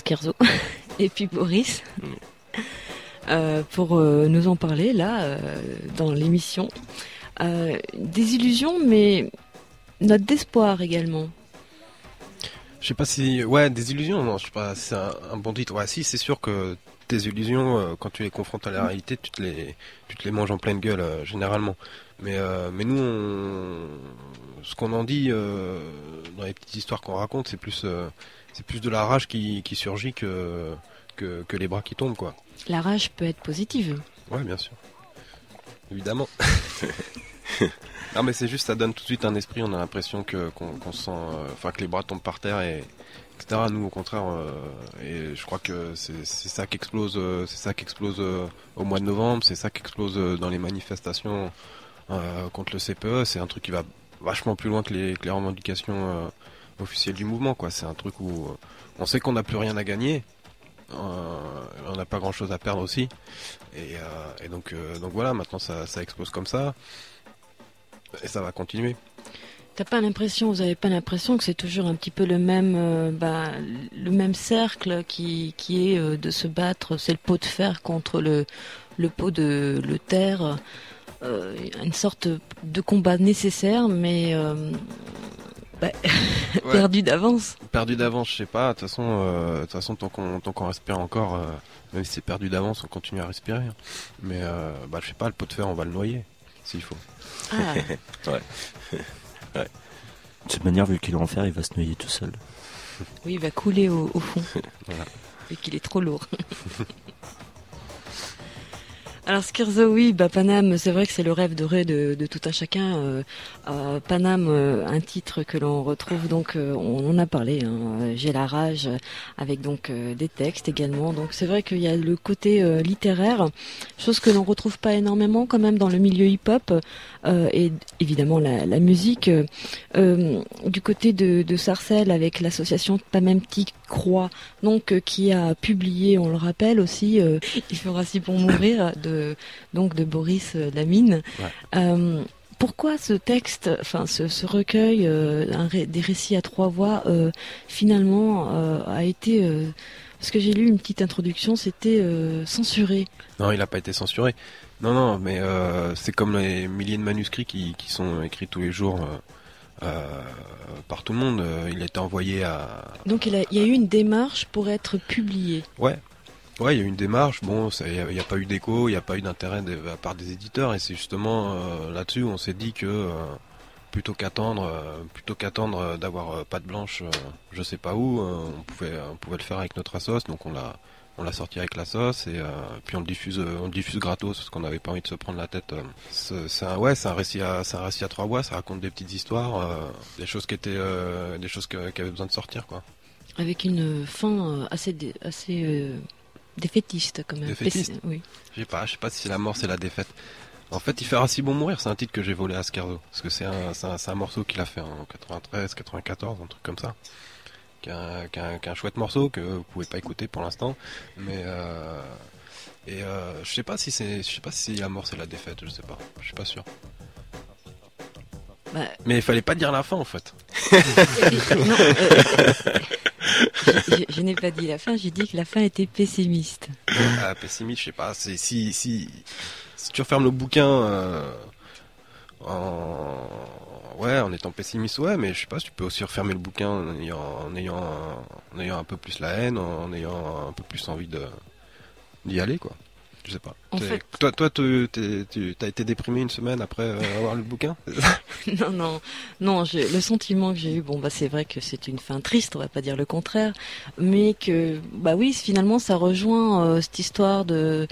Scherzo et puis Boris pour nous en parler là dans l'émission. Désillusion, mais note d'espoir également. Je sais pas si... Ouais, désillusion, non, je sais pas si c'est un bon titre. Ouais, si, c'est sûr que tes illusions, quand tu les confrontes à la réalité, tu te les manges en pleine gueule, généralement. Mais nous, ce qu'on en dit dans les petites histoires qu'on raconte, c'est plus de la rage qui surgit que les bras qui tombent, quoi. La rage peut être positive. Ouais, bien sûr. Évidemment. Non mais c'est juste, ça donne tout de suite un esprit, on a l'impression qu'on sent, que les bras tombent par terre et etc. Nous au contraire, et je crois que c'est ça qui explose, au mois de novembre, c'est ça qui explose dans les manifestations contre le CPE. C'est un truc qui va vachement plus loin que les revendications officielles du mouvement, quoi. C'est un truc où on sait qu'on n'a plus rien à gagner. On n'a pas grand chose à perdre aussi et donc voilà, maintenant ça explose comme ça et ça va continuer. Vous avez pas l'impression que c'est toujours un petit peu le même cercle qui est de se battre, c'est le pot de fer contre le pot de le terre, une sorte de combat nécessaire mais ouais. Perdu d'avance, je sais pas. De toute façon, tant qu'on respire encore, même si c'est perdu d'avance, on continue à respirer. Mais je sais pas, le pot de fer, on va le noyer s'il faut. Ah. Ouais. De toute manière, vu qu'il est en fer, il va se noyer tout seul. Oui, il va couler au fond. Voilà. Vu qu'il est trop lourd. Alors Scherzo, oui, bah Paname, c'est vrai que c'est le rêve doré de tout un chacun. Paname, un titre que l'on retrouve donc, on en a parlé, hein, J'ai la rage, avec donc des textes également. Donc c'est vrai qu'il y a le côté littéraire, chose que l'on retrouve pas énormément quand même dans le milieu hip-hop, et évidemment la musique. Du côté de Sarcelles, avec l'association Pas Même T'y Crois, donc qui a publié, on le rappelle aussi, Il fera si bon mourir, de Boris Lamine. Ouais. Pourquoi ce texte, enfin ce recueil des récits à trois voix, finalement a été, parce que j'ai lu une petite introduction, c'était censuré. Non, il n'a pas été censuré. Non, mais c'est comme les milliers de manuscrits qui sont écrits tous les jours. Par tout le monde, il a été envoyé à... Donc il y a eu une démarche pour être publié. Ouais, il y a eu une démarche, bon, il n'y a pas eu d'écho, il n'y a pas eu d'intérêt à part des éditeurs, et c'est justement là-dessus on s'est dit que plutôt qu'attendre d'avoir patte blanche, je sais pas où, on pouvait le faire avec notre sauce, donc on l'a sorti avec la sauce, et puis on le diffuse gratos parce qu'on n'avait pas envie de se prendre la tête. C'est un récit à trois voix, ça raconte des petites histoires, des choses qui avaient besoin de sortir, quoi. Avec une fin assez défaitiste quand même. Défaitiste. Oui. Je sais pas si la mort c'est la défaite. En fait, Il fera si bon mourir, c'est un titre que j'ai volé à Scherzo parce que c'est un morceau qu'il a fait en 93, 94, un truc comme ça. Qu'un chouette morceau que vous pouvez pas écouter pour l'instant, mais je sais pas si la mort c'est la défaite, je suis pas sûr. Bah, mais il fallait pas dire la fin en fait. Non, je n'ai pas dit la fin, j'ai dit que la fin était pessimiste. Pessimiste, je sais pas. C'est si tu refermes le bouquin en étant pessimiste, ouais, mais je sais pas, tu peux aussi refermer le bouquin en ayant un peu plus la haine, en ayant un peu plus envie d'y aller, quoi. Je sais pas. En fait... Toi, tu as été déprimé une semaine après avoir lu le bouquin ? Non. Le sentiment que j'ai eu, c'est vrai que c'est une fin triste, on va pas dire le contraire, mais que, oui, finalement, ça rejoint cette histoire de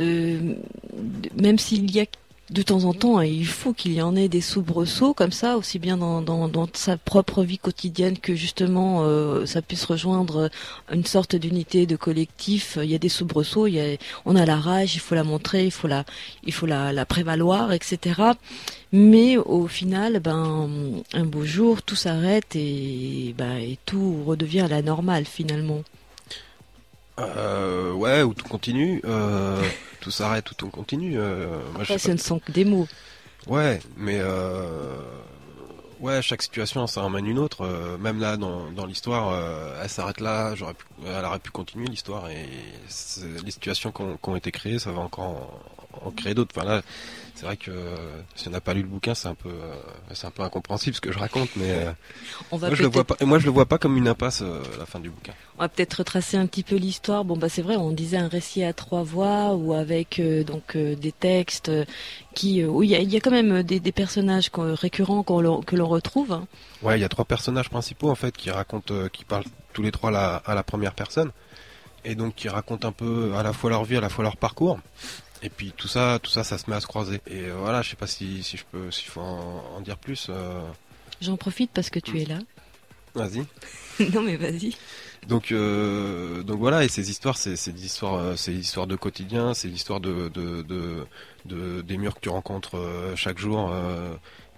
même s'il y a de temps en temps, et il faut qu'il y en ait des soubresauts comme ça, aussi bien dans sa propre vie quotidienne que justement ça puisse rejoindre une sorte d'unité, de collectif. Il y a des soubresauts, on a la rage, il faut la montrer, il faut la prévaloir, etc. Mais au final, un beau jour, tout s'arrête et tout redevient la normale finalement. Ou tout continue, tout s'arrête ou tout continue. Après, ce ne sont que des mots. Ouais, mais chaque situation ça ramène une autre. Même là, dans l'histoire, elle s'arrête là. Elle aurait pu continuer l'histoire, et les situations qui ont été créées, ça va encore en créer d'autres. Enfin là, c'est vrai que si on n'a pas lu le bouquin, c'est un peu incompréhensible ce que je raconte, mais moi je le vois pas comme une impasse, la fin du bouquin. On va peut-être retracer un petit peu l'histoire. C'est vrai, on disait un récit à trois voix, ou avec des textes qui il y a quand même des personnages récurrents que l'on retrouve. Hein. Ouais, il y a trois personnages principaux en fait qui racontent, qui parlent tous les trois à la première personne, et donc qui racontent un peu à la fois leur vie, à la fois leur parcours. Et puis tout ça se met à se croiser. Et voilà, je sais pas s'il faut en dire plus. J'en profite parce que tu es là. Vas-y. Non mais vas-y. Donc voilà, et ces histoires, c'est l'histoire de quotidien, c'est l'histoire de des murs que tu rencontres chaque jour,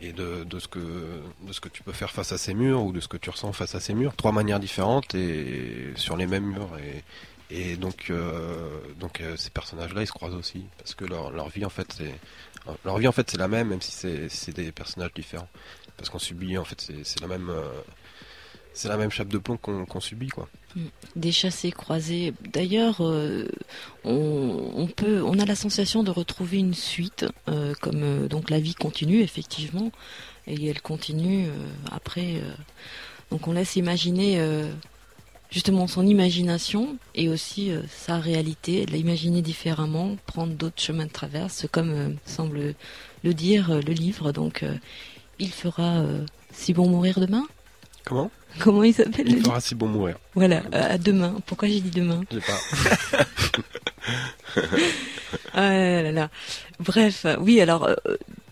et de ce que tu peux faire face à ces murs, ou de ce que tu ressens face à ces murs. Trois manières différentes et sur les mêmes murs. Et donc ces personnages-là, ils se croisent aussi parce que leur vie en fait c'est la même, même si c'est des personnages différents, parce qu'on subit en fait c'est la même chape de plomb qu'on subit, quoi. Des chassés croisés. D'ailleurs, on a la sensation de retrouver une suite, donc la vie continue effectivement, et elle continue après. Donc on laisse imaginer. Justement son imagination, et aussi sa réalité, l'imaginer différemment, prendre d'autres chemins de traverse, comme semble le dire le livre. Donc Il fera si bon mourir demain. Comment il s'appelle? Il fera si bon mourir. Voilà, à demain. Pourquoi j'ai dit demain? Je sais pas. Ah là là. Bref, oui, alors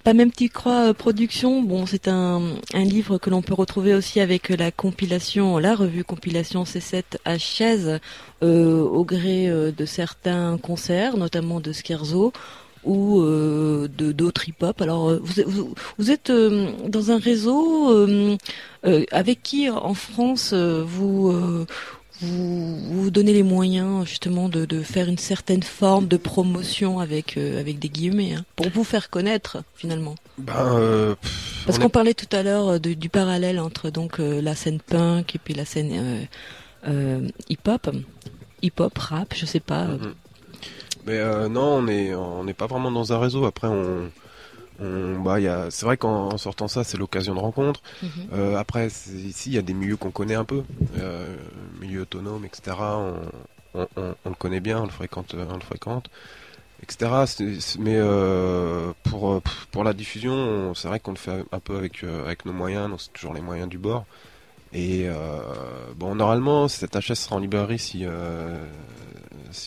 Pas Même T'y Crois production, bon, c'est un livre que l'on peut retrouver aussi avec la compilation, la revue compilation C7H16 au gré de certains concerts, notamment de Scherzo ou de d'autres hip-hop. Alors vous êtes dans un réseau avec qui en France vous donnez les moyens justement de faire une certaine forme de promotion avec des guillemets, hein, pour vous faire connaître finalement. Parce qu'on parlait tout à l'heure du parallèle entre donc la scène punk et puis la scène hip-hop rap, je sais pas. Mais non, on n'est pas vraiment dans un réseau. Après c'est vrai qu'en sortant ça, c'est l'occasion de rencontre. Après, ici, il y a des milieux qu'on connaît un peu, milieu autonome, etc. On le connaît bien, on le fréquente, etc. Mais pour la diffusion, c'est vrai qu'on le fait un peu avec nos moyens, donc c'est toujours les moyens du bord. Et bon, normalement, cette HS sera en librairie si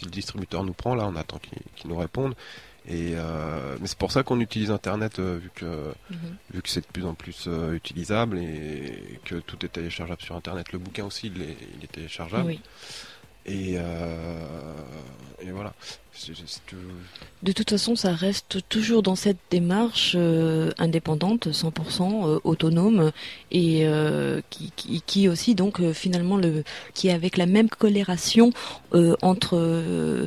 le distributeur nous prend. Là, on attend qu'il nous réponde. Et mais c'est pour ça qu'on utilise Internet, vu que c'est de plus en plus utilisable et que tout est téléchargeable sur Internet. Le bouquin aussi, il est téléchargeable. Oui. Et voilà. De toute façon, ça reste toujours dans cette démarche indépendante, 100% autonome, et qui aussi donc finalement qui est avec la même coloration entre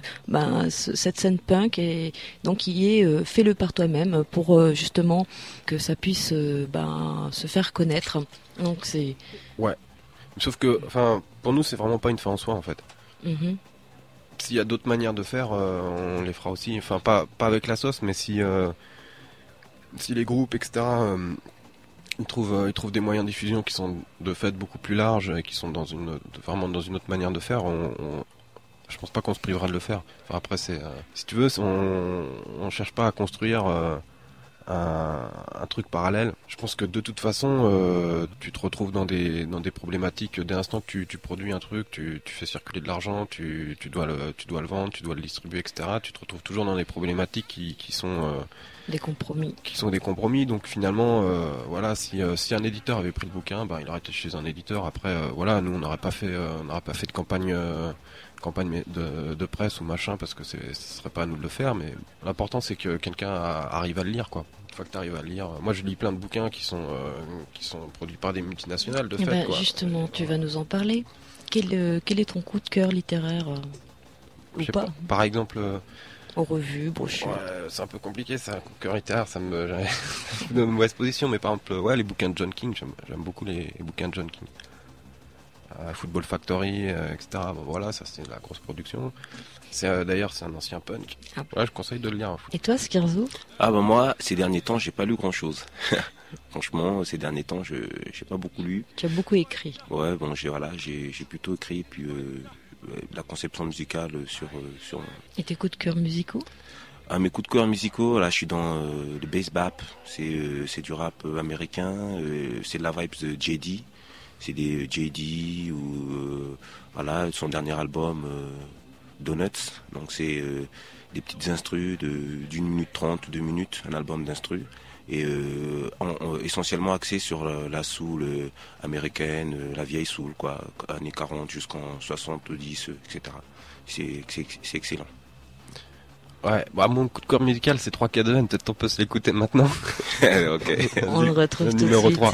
cette scène punk, et donc qui est fais-le par toi-même pour justement que ça puisse se faire connaître. Donc c'est ouais. Sauf que pour nous c'est vraiment pas une fin en soi en fait. S'il y a d'autres manières de faire, on les fera aussi. Enfin, pas avec la sauce, mais si les groupes, etc., ils trouvent des moyens de diffusion qui sont de fait beaucoup plus larges et qui sont dans une autre manière de faire, je pense pas qu'on se privera de le faire. Enfin, après, c'est si tu veux, on cherche pas à construire un truc parallèle. Je pense que de toute façon, tu te retrouves dans des problématiques dès l'instant que tu produis un truc, tu fais circuler de l'argent, tu dois le vendre, tu dois le distribuer, etc. Tu te retrouves toujours dans des problématiques qui sont des compromis. Qui sont des compromis. Donc finalement, voilà, si un éditeur avait pris le bouquin, il aurait été chez un éditeur. Après, voilà, nous on n'aurait pas fait de campagne de presse ou machin, parce que ce serait pas à nous de le faire, mais l'important c'est que quelqu'un arrive à le lire, quoi. Une fois que tu arrives à le lire, moi je lis plein de bouquins qui sont produits par des multinationales de fait, quoi. Justement, tu vas nous en parler. Quel est ton coup de cœur littéraire ou pas, par exemple aux revues, brochures. Ouais, c'est un peu compliqué, c'est un coup de cœur littéraire, ça me donne une mauvaise position, mais par exemple, ouais, les bouquins de John King, j'aime beaucoup les bouquins de John King. Football Factory, etc. Bon, voilà, ça c'est de la grosse production. D'ailleurs, c'est un ancien punk. Ah. Ouais, je conseille de le lire. Et toi, Scherzo ? Moi, ces derniers temps, j'ai pas lu grand-chose. Franchement, ces derniers temps, je n'ai pas beaucoup lu. Tu as beaucoup écrit. Ouais, bon, j'ai plutôt écrit, puis la conception musicale sur. Et tes coups de cœur musicaux ? Mes coups de cœur musicaux, là, je suis dans le bass bap. C'est du rap américain. C'est de la vibe de J Dilla. C'est des J Dilla ou son dernier album Donuts. Donc c'est des petites instrus d'une minute 30, 2 minutes, un album d'instrus. Et essentiellement axé sur la soul américaine, la vieille soul, quoi, années 40 jusqu'en 70, etc. C'est excellent. Ouais, mon coup de cœur musical c'est 3K2N, peut-être on peut se l'écouter maintenant. Ok. On le retrouve tout de suite. 3.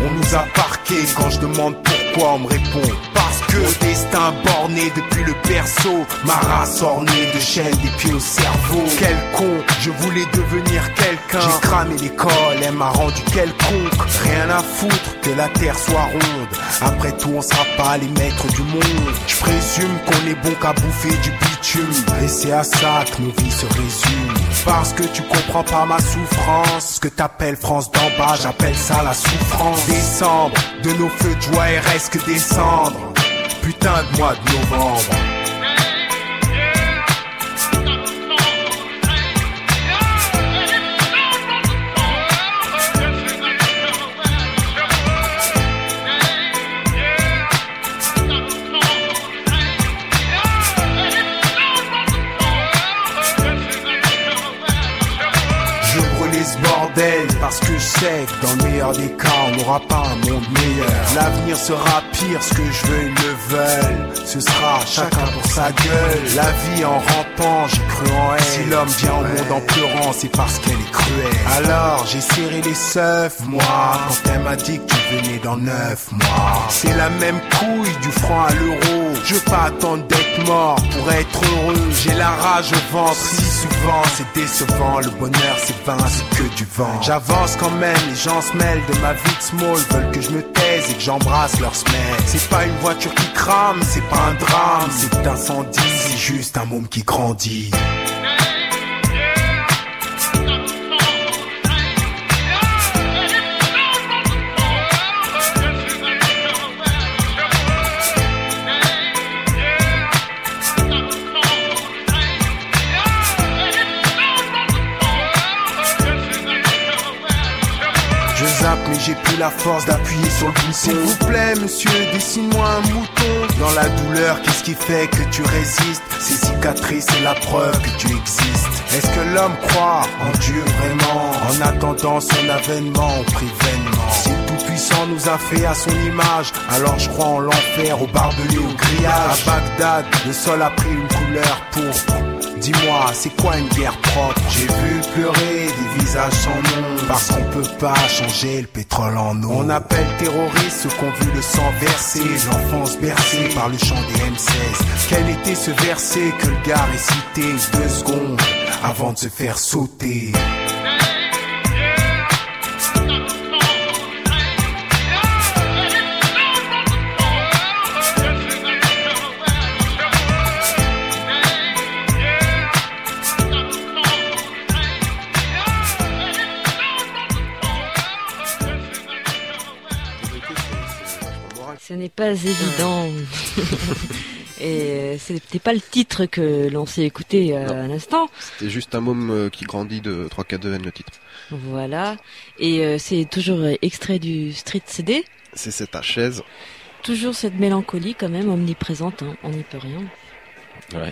On nous a parqués, quand je demande pourquoi on me répond parce que Au destin borné depuis le berceau, ma race ornée de chaînes des pieds au cerveau. Quel con, je voulais devenir quelqu'un. J'ai cramé l'école, elle m'a rendu quelconque. Rien à foutre que la terre soit ronde. Après tout on sera pas les maîtres du monde. Je présume qu'on est bon qu'à bouffer du bitume. Et c'est à ça que nos vies se résument. Parce que tu comprends pas ma souffrance. Ce que t'appelles France d'en bas, j'appelle ça la souffrance. Décembre, de nos feux de joie et resque descendre. Putain de mois de novembre. Parce que je sais que dans le meilleur des cas, on n'aura pas un monde meilleur. L'avenir sera pire, ce que je veux, ils le veulent. Ce sera chacun pour sa gueule. La vie en rampant, j'ai cru en elle. Si l'homme vient au monde en pleurant, c'est parce qu'elle est cruelle. Alors j'ai serré les seufs, moi, quand elle m'a dit que tu venais dans 9 mois. C'est la même couille du franc à l'euro. Je veux pas attendre d'être mort pour être heureux. J'ai la rage au ventre, si souvent c'est décevant. Le bonheur c'est vain, c'est que du vent. J'avance quand même, les gens se mêlent de ma vie de small. Veulent que je me taise et que j'embrasse leur semelle. C'est pas une voiture qui crame, c'est pas un drame, c'est un incendie, c'est juste un môme qui grandit. J'ai plus la force d'appuyer sur le bouton. S'il vous plaît monsieur, dessine-moi un mouton. Dans la douleur, qu'est-ce qui fait que tu résistes? Ces cicatrices, c'est la preuve que tu existes. Est-ce que l'homme croit en Dieu vraiment? En attendant son avènement, on prie vainement. Si le Tout-Puissant nous a fait à son image, alors je crois en l'enfer, au barbelé, au grillage. À Bagdad, le sol a pris une couleur pourpre. Dis-moi, c'est quoi une guerre propre? J'ai vu pleurer des visages sans nom, parce qu'on peut pas changer le pétrole en eau. On appelle terroristes ceux qui ont vu le sang verser, l'enfance bercée par le chant des M16. Quel était ce verset que le gars récitait 2 secondes avant de se faire sauter? Ce n'est pas évident. Et c'était pas le titre que l'on s'est écouté à l'instant. C'était juste un môme qui grandit de 3K2N le titre. Voilà. Et c'est toujours extrait du Street CD. C'est cette C7H16. Toujours cette mélancolie quand même omniprésente, hein. On n'y peut rien. Ouais.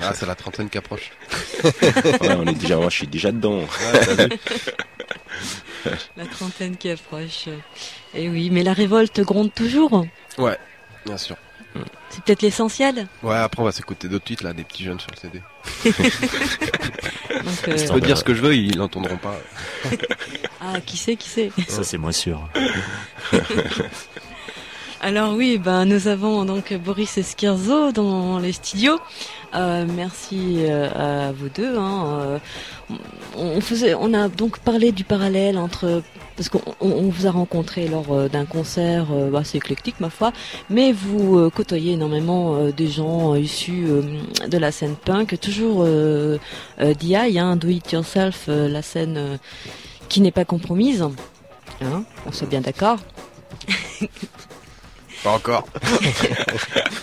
Ah, c'est la trentaine qui approche. Ouais, on est déjà, moi je suis déjà dedans. Ouais, la trentaine qui approche. Et oui, mais la révolte gronde toujours. Ouais, bien sûr. C'est peut-être l'essentiel. Ouais, après on va s'écouter d'autres titres là, des petits jeunes sur le CD. Donc, je peux dire ce que je veux, ils l'entendront pas. Ah, qui sait. Ça c'est moins sûr. Alors oui, nous avons donc Boris et Scherzo dans les studios. Merci à vous deux. Hein. On a donc parlé du parallèle entre, parce qu'on vous a rencontré lors d'un concert assez éclectique ma foi, mais vous côtoyez énormément des gens issus de la scène punk, toujours DIY, hein, do it yourself, la scène qui n'est pas compromise. Hein, on soit bien d'accord. Pas encore.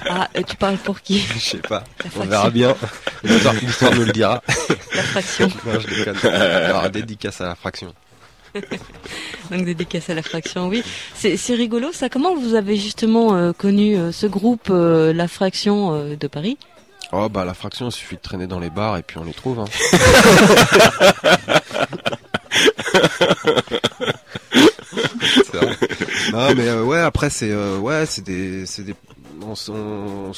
Ah, tu parles pour qui? Je sais pas. On verra bien. L'histoire nous le dira. La fraction. Non, je déconne. Alors, dédicace à la fraction. Donc, dédicace à la fraction, oui. C'est rigolo, ça. Comment vous avez justement connu ce groupe, la fraction de Paris? Oh, la fraction, il suffit de traîner dans les bars et puis on les trouve. Hein. Non mais ouais, après on s'est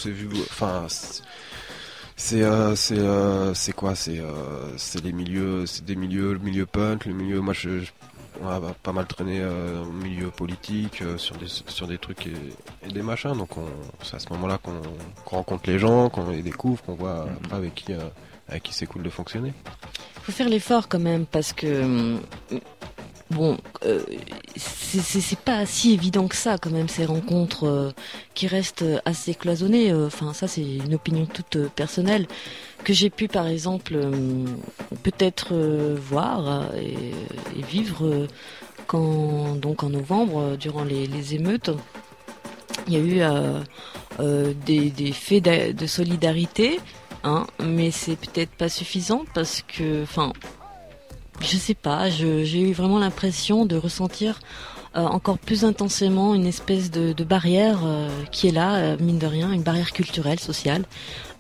vu, enfin c'est quoi, c'est des milieux, le milieu punk, le milieu, moi je on a pas mal traîné au milieu politique, sur des trucs et des machins. Donc c'est à ce moment-là qu'on rencontre les gens, qu'on les découvre, qu'on voit après avec qui c'est cool de fonctionner. Faut faire l'effort quand même, parce que bon, c'est pas si évident que ça quand même, ces rencontres qui restent assez cloisonnées. Enfin, ça c'est une opinion toute personnelle que j'ai pu par exemple peut-être voir et vivre en novembre durant les émeutes. Il y a eu des faits de solidarité, hein, mais c'est peut-être pas suffisant parce que, enfin, je sais pas, j'ai eu vraiment l'impression de ressentir encore plus intensément une espèce de barrière qui est là, mine de rien, une barrière culturelle, sociale,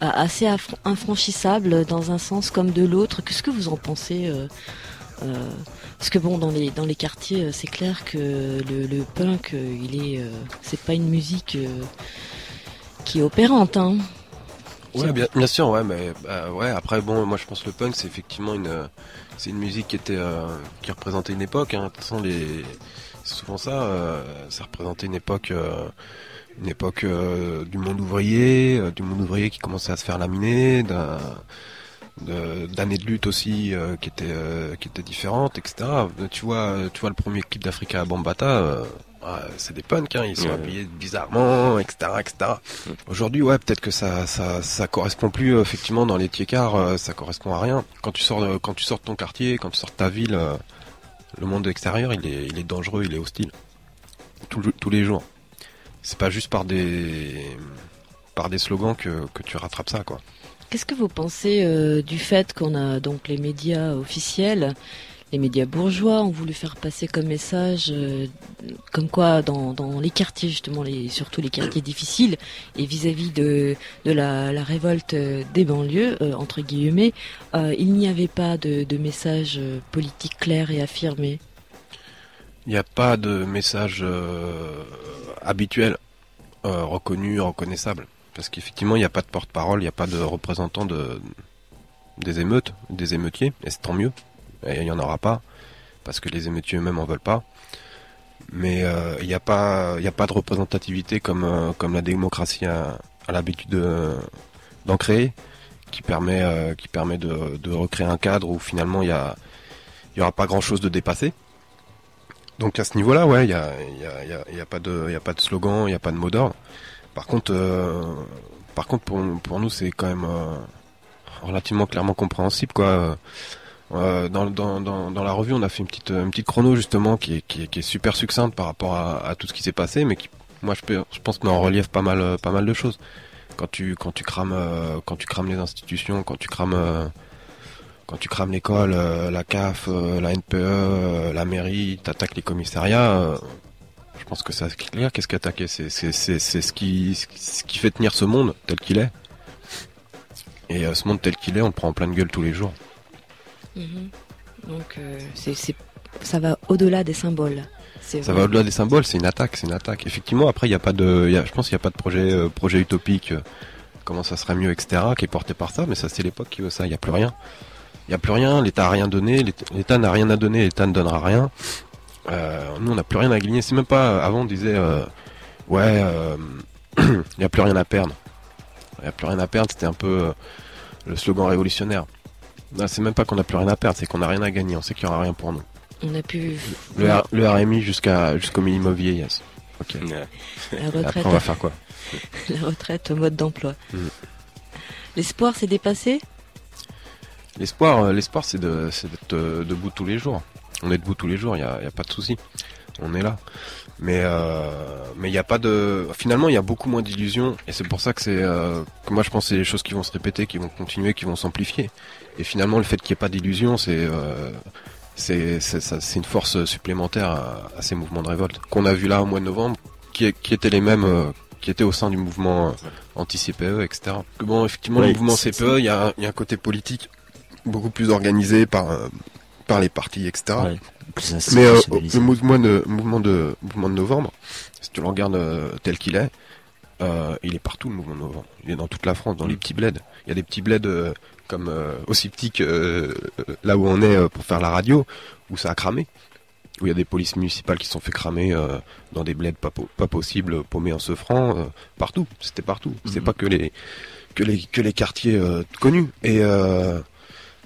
assez infranchissable dans un sens comme de l'autre. Qu'est-ce que vous en pensez Parce que bon, dans les quartiers, c'est clair que le punk, c'est pas une musique qui est opérante, hein. Ouais, bien sûr, ouais, mais ouais. Après, bon, moi je pense que le punk, c'est effectivement une musique qui était qui représentait une époque. Hein. De toute façon, c'est souvent ça. Ça représentait une époque du monde ouvrier qui commençait à se faire laminer, d'années de lutte aussi qui étaient différentes, etc. Tu vois le premier clip d'Africa à Bambata. C'est des punks, hein, ils sont habillés bizarrement, etc., etc. Aujourd'hui, ouais, peut-être que ça correspond plus, effectivement, dans les tiers-quarts, ça correspond à rien. Quand tu sors de ton quartier, quand tu sors de ta ville, le monde extérieur, il est dangereux, il est hostile. Tous les jours. C'est pas juste par des slogans que tu rattrapes ça, quoi. Qu'est-ce que vous pensez du fait qu'on a donc les médias officiels? Les médias bourgeois ont voulu faire passer comme message, comme quoi dans les quartiers, justement, surtout les quartiers difficiles, et vis-à-vis de la révolte des banlieues, entre guillemets, il n'y avait pas de message politique clair et affirmé. Il n'y a pas de message habituel, reconnu, reconnaissable. Parce qu'effectivement, il n'y a pas de porte-parole, il n'y a pas de représentant des émeutes, des émeutiers, et c'est tant mieux. Il n'y en aura pas, parce que les émeutiers eux-mêmes en veulent pas. Mais il n'y a pas de représentativité comme la démocratie a l'habitude d'en créer, qui permet de recréer un cadre où finalement il n'y aura pas grand-chose de dépassé. Donc à ce niveau-là, ouais, il n'y a pas de slogan, il n'y a pas de mot d'ordre. Par contre pour nous, c'est quand même relativement clairement compréhensible, quoi. Dans la revue, on a fait une petite chrono, justement, qui est super succincte par rapport à tout ce qui s'est passé, mais qui, moi, je pense qu'on en relief pas mal de choses. Quand tu crames les institutions, quand tu crames l'école, la CAF, la NPE, la mairie, t'attaques les commissariats, je pense que ça, c'est clair. Qu'est-ce qu'attaquer? C'est ce qui fait tenir ce monde tel qu'il est. Et ce monde tel qu'il est, on le prend en pleine gueule tous les jours. Donc ça va au-delà des symboles. Ça va au-delà des symboles, c'est une attaque. Effectivement, après, je pense qu'il n'y a pas de projet utopique, comment ça serait mieux, etc., qui est porté par ça, mais ça, c'est l'époque qui veut ça, il n'y a plus rien. L'État n'a rien donné, l'État n'a rien à donner, l'État ne donnera rien. Nous, on n'a plus rien à gagner. C'est même pas, avant, on disait, il n'y a plus rien à perdre. Il n'y a plus rien à perdre, c'était un peu le slogan révolutionnaire. Non, c'est même pas qu'on n'a plus rien à perdre, c'est qu'on n'a rien à gagner, on sait qu'il n'y aura rien pour nous. On a pu... Le RMI jusqu'au minimum vieillesse. Ok. La retraite... Après, on va faire quoi? La retraite au mode d'emploi. L'espoir s'est dépassé? L'espoir, c'est d'être debout tous les jours. On est debout tous les jours, il n'y a pas de souci. On est là. Mais il n'y a pas de... Finalement, il y a beaucoup moins d'illusions, et c'est pour ça que que moi, je pense que c'est des choses qui vont se répéter, qui vont continuer, qui vont s'amplifier. Et finalement, le fait qu'il n'y ait pas d'illusion, c'est une force supplémentaire à ces mouvements de révolte qu'on a vu là au mois de novembre, qui étaient les mêmes, qui étaient au sein du mouvement anti-CPE, etc. Que bon, effectivement, le mouvement CPE, il y a un côté politique beaucoup plus organisé par les partis, etc. Ouais. Mais le mouvement de novembre, si tu le regardes tel qu'il est, il est partout, le mouvement de novembre. Il est dans toute la France, dans les petits bleds. Il y a des petits bleds comme aussi petit que là où on est pour faire la radio, où ça a cramé. où il y a des polices municipales qui se sont fait cramer dans des bleds pas possibles, paumés en seufrant, partout. C'était partout. Mmh. C'est pas que les quartiers connus. Et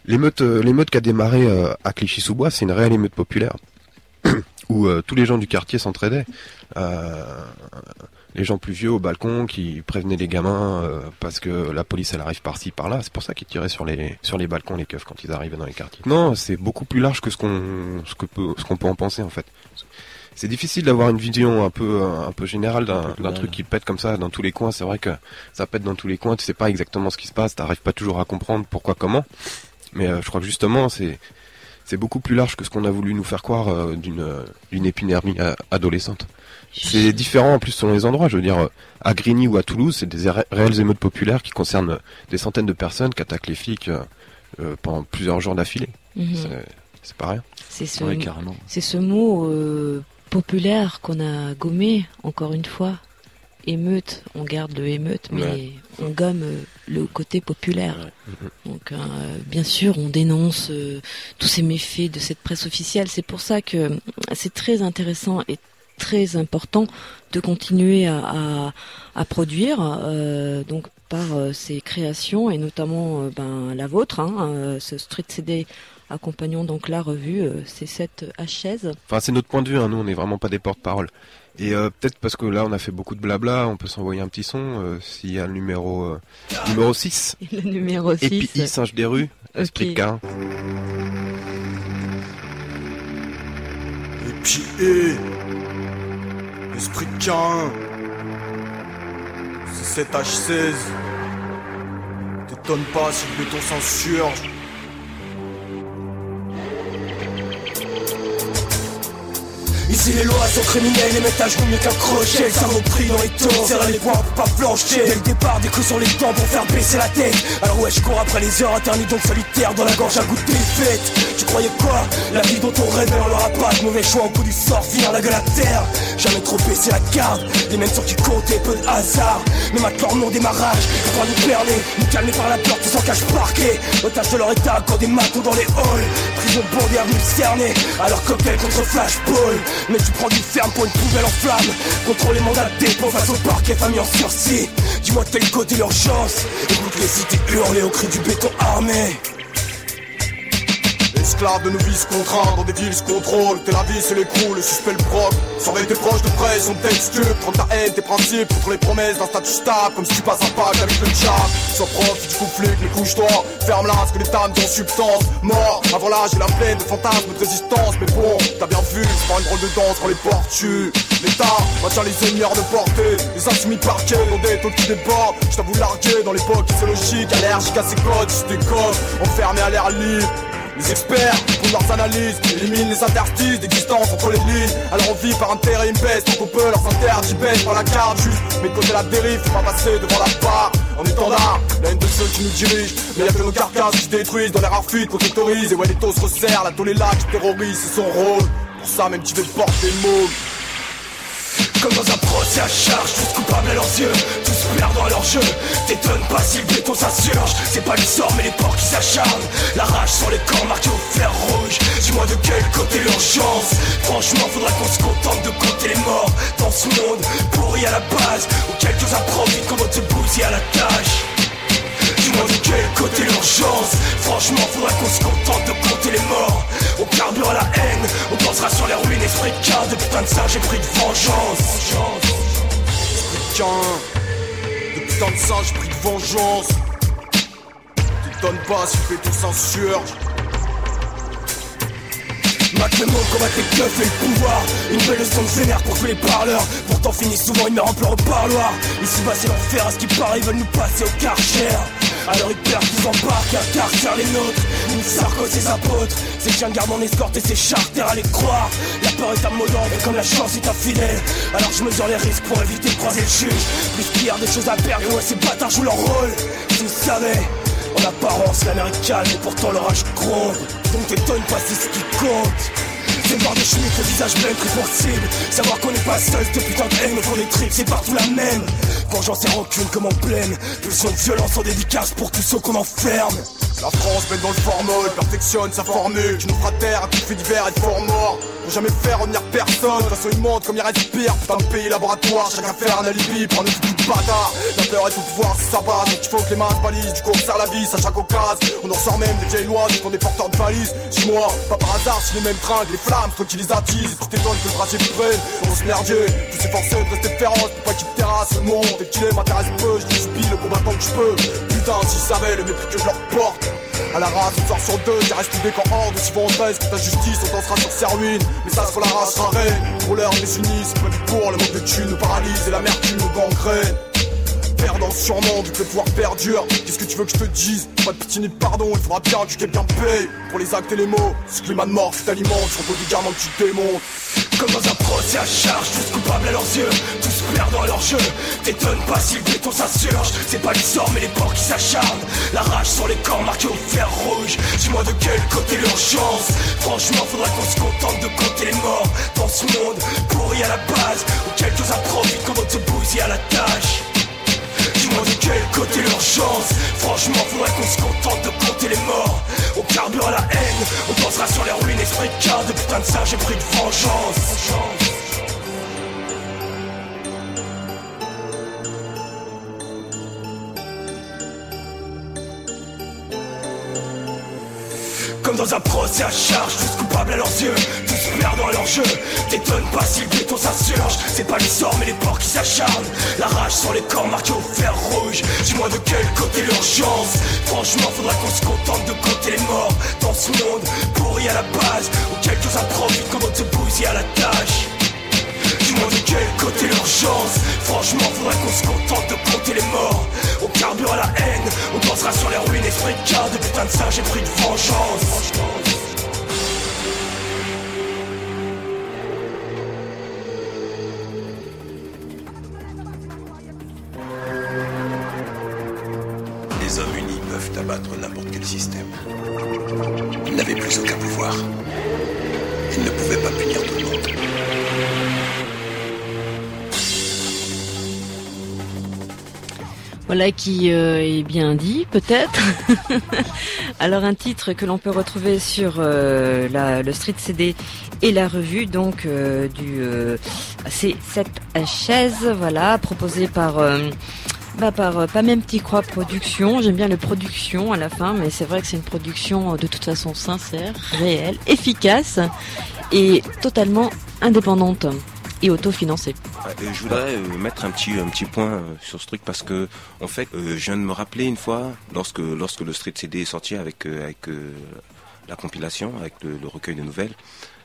l'émeute qui a démarré à Clichy-sous-Bois, c'est une réelle émeute populaire où tous les gens du quartier s'entraidaient. Les gens plus vieux au balcon qui prévenaient les gamins parce que la police elle arrive par-ci par-là. C'est pour ça qu'ils tiraient sur les balcons les keufs quand ils arrivaient dans les quartiers. Non, c'est beaucoup plus large que ce qu'on peut en penser en fait. C'est difficile d'avoir une vision un peu générale d'un truc qui pète comme ça dans tous les coins. C'est vrai que ça pète dans tous les coins. Tu sais pas exactement ce qui se passe. T'arrives pas toujours à comprendre pourquoi comment. Mais je crois que justement c'est beaucoup plus large que ce qu'on a voulu nous faire croire d'une épidémie adolescente. C'est différent en plus selon les endroits. Je veux dire, à Grigny ou à Toulouse, c'est des réelles émeutes populaires qui concernent des centaines de personnes qui attaquent les flics pendant plusieurs jours d'affilée. Mm-hmm. C'est pas rien. C'est ce mot populaire qu'on a gommé, encore une fois. Émeute, on garde le émeute, mais on gomme le côté populaire. Ouais. Donc, bien sûr, on dénonce tous ces méfaits de cette presse officielle. C'est pour ça que c'est très intéressant et très important de continuer à produire donc par ces créations et notamment la vôtre, ce street CD accompagnant donc la revue C7H16. Enfin, c'est notre point de vue, nous on n'est vraiment pas des porte-parole. Et peut-être parce que là on a fait beaucoup de blabla, on peut s'envoyer un petit son s'il y a le numéro 6. Le numéro 6. Et puis I Singe des Rues, esprit K. Et puis esprit K, c'est 7H16. T'étonnes pas si le béton s'insurge. Ici les lois sont criminelles, les métages vont mieux qu'un crochet. Le cerveau pris dans les taux, serrer les poings pour pas plancher. Dès le départ, des coups sur les dents pour faire baisser la tête. Alors ouais, je cours après les heures, interdit donc solitaire dans la gorge à goût de défaite. Tu croyais quoi? La vie dont on rêvait, on l'aura pas. De mauvais choix au coup du sort, finir la gueule à terre. Jamais trop baisser la garde, les mêmes sur qui comptaient, peu de hasard. Même à corps non démarrage, ils vont nous perler, nous calmer par la peur, tous en cache parqué. Otage de leur état, quand des matons dans les halls. Prison bondée à venir cerner, alors cocktail contre flashball. Mais tu prends du ferme pour une poubelle en flamme. Contrôle les mandats de dépôt face au parquet, famille en sursis. Dis-moi de quel côté l'urgence. Écoute les cités hurler au cri du béton armé. Esclaves de nos vies se contraint, dans des villes se contrôlent. T'es la vie, c'est l'écrou, le suspect le proc. Surveille tes proches de près, son texture. Prends ta haine, tes principes, contre les promesses d'un statut stable. Comme si tu passes un pack avec le chat. Sois prof, tu fous flic, les couches-toi. Ferme-la, ce que les dames ont substance. Mort, avant l'âge et la plaine de fantasmes, de résistance. Mais bon, t'as bien vu, c'est pas une drôle de danse quand les portes tuent. L'État maintient les émières de portée. Les insoumis parqués ont des taux qui débordent. J't'avoue larguer dans l'époque physiologique. Allergique à ses codes, je décoffre. Enfermé à l'air libre. Les experts font leurs analyses, éliminent les interstices d'existence entre les lignes. Alors on vit par intérêt, ils baissent, tant qu'on peut, leurs interdits baissent par la carte juste. Mais côté la dérive, faut pas passer devant la barre. En étendard, la haine de ceux qui nous dirigent. Mais y'a que nos carcasses qui se détruisent dans les rares fuites qu'on autorise. Et ouais, les taux se resserrent, la tolé là qui terrorise, c'est son rôle. Pour ça, même tu veux porter le môme. Comme dans un procès à charge, tous coupables à leurs yeux, tous perdants à leur jeu. T'étonnes pas si le béton s'insurge. C'est pas l'histoire mais les porcs qui s'acharnent. La rage sur les corps marqués au fer rouge. Dis-moi de quel côté l'urgence. Franchement faudrait qu'on se contente de compter les morts. Dans ce monde pourri à la base, où quelques-uns profitent quand d'autres se bousillent à la tâche. Dis-moi de quel côté l'urgence. Franchement faudrait qu'on se contente de compter les morts. On carbure à la haine, on pensera sur les ruines. Esprit Cain, de putain de singe, j'ai pris de vengeance. Esprit Cain, de putain de singe, j'ai pris de vengeance. Tu donnes pas si tu fais tout s'insurge. Maintenant combat tes keufs et le pouvoir. Une belle leçon de vénère pour tous les parleurs. Pourtant finissent souvent une meurt en pleurs au parloir. Ici-bas c'est l'enfer, à ce qui paraît ils veulent nous passer au karcher. Alors ils perdent tous en barque, un carter les nôtres. Une Sarko ses apôtres, ces chiens gardent en escorte et ses charters à les croire. La peur est amollante et comme la chance est infidèle. Alors je mesure les risques pour éviter de croiser le juge. Plus qu'il y a des choses à perdre, et ouais ces bâtards jouent leur rôle. Vous savez, en apparence l'américaine et pourtant l'orage gronde. Donc t'étonnes pas c'est ce qui compte. C'est voir des chemises, le visage blême, préforcible. Savoir qu'on n'est pas seul, cette putain de haine, qu'on est tripes, c'est partout la même. Quand j'en sais rancune comme en pleine, pulsion de violence en dédicace pour tous ceux qu'on enferme. La France met dans le formol, perfectionne sa formule. Tu nous feras taire à coups de faits divers et de forts morts. ne jamais faire revenir personne. De toute façon, ils mentent comme il reste pire. Putain de pays laboratoire, chacun faire un alibi. Prends le coup de bâtard. La peur et tout pouvoir se s'abat. Donc il faut que les mains se balisent. Du coup, on serre la vis à chaque occasion. On en sort même des vieilles lois, on est porteurs de valises. Dis-moi, pas par hasard, si les mêmes tringues, les flammes, toi qui les attisent. Tout est dans que le brasier vous prenne. On se merdier. Tous ces forcés de rester féroce. Pour pas qu'ils terrassent le monde. Et qu'il est m'intéresse peu. Je subis le combat tant que je peux. Putain, s'ils savaient le mépris que je leur porte. A la race, une soirée sur deux, j'y reste des camps hors de si bon reste. Pour ta justice, on dansera sur ses ruines. Mais ça, sur la race, sera reine. Pour l'heure, on les unisse. Pas du cours, le manque de thunes nous paralyse. Et la merde, tu nous gangrène. Perdant sûrement, vu que le pouvoir perdure. Qu'est-ce que tu veux que je te dise? Pas de pitié ni de pardon, il faudra bien que quelqu'un paye. Pour les actes et les mots, ce climat de mort t'alimente. Sur du gamin que tu démontes. Comme dans un procès à charge, tous coupables à leurs yeux. Tous perdants à leur jeu. T'étonnes pas si le béton s'insurge. C'est pas l'histoire mais les porcs qui s'acharnent. La rage sur les corps marqués au fer rouge. Dis-moi de quel côté l'urgence. Franchement faudra qu'on se contente de compter les morts. Dans ce monde pourri à la base, où quelques-uns profitent quand d'autres se bousillent à la tâche. Dis-moi de quel côté l'urgence. Franchement faudrait qu'on se contente de compter les morts. On carbure la haine, on pensera sur les ruines. Esprit de garde, putain de ça j'ai pris de vengeance. Comme dans un procès à charge, tous coupables à leurs yeux, tous perdants à leur jeu. T'étonnes pas si le béton s'insurge. C'est pas l'histoire mais les porcs qui s'acharnent. La rage sur les corps marqués au fer rouge. Dis-moi de quel côté l'urgence. Franchement faudra qu'on se contente de compter les morts. Dans ce monde pourri à la base, où quelques-uns profitent quand d'autres se bousillent à la tâche. Dis-moi de quel côté l'urgence. Franchement faudrait qu'on se contente de compter les morts. On carbure à la haine, on dansera sur les ruines. Esprit de garde, putain de ça j'ai pris de vengeance. Les hommes unis peuvent abattre n'importe quel système. Ils n'avaient plus aucun pouvoir. Ils ne pouvaient pas punir tout le monde. Voilà qui est bien dit, peut-être. Alors un titre que l'on peut retrouver sur le Street CD et la revue donc du C7H16, voilà, proposé par Pas Même T'y Crois production. J'aime bien le production à la fin, mais c'est vrai que c'est une production de toute façon sincère, réelle, efficace et totalement indépendante. Et autofinancé. Je voudrais mettre un petit point sur ce truc parce que en fait je viens de me rappeler une fois lorsque le Street CD est sorti avec la compilation, avec le recueil de nouvelles,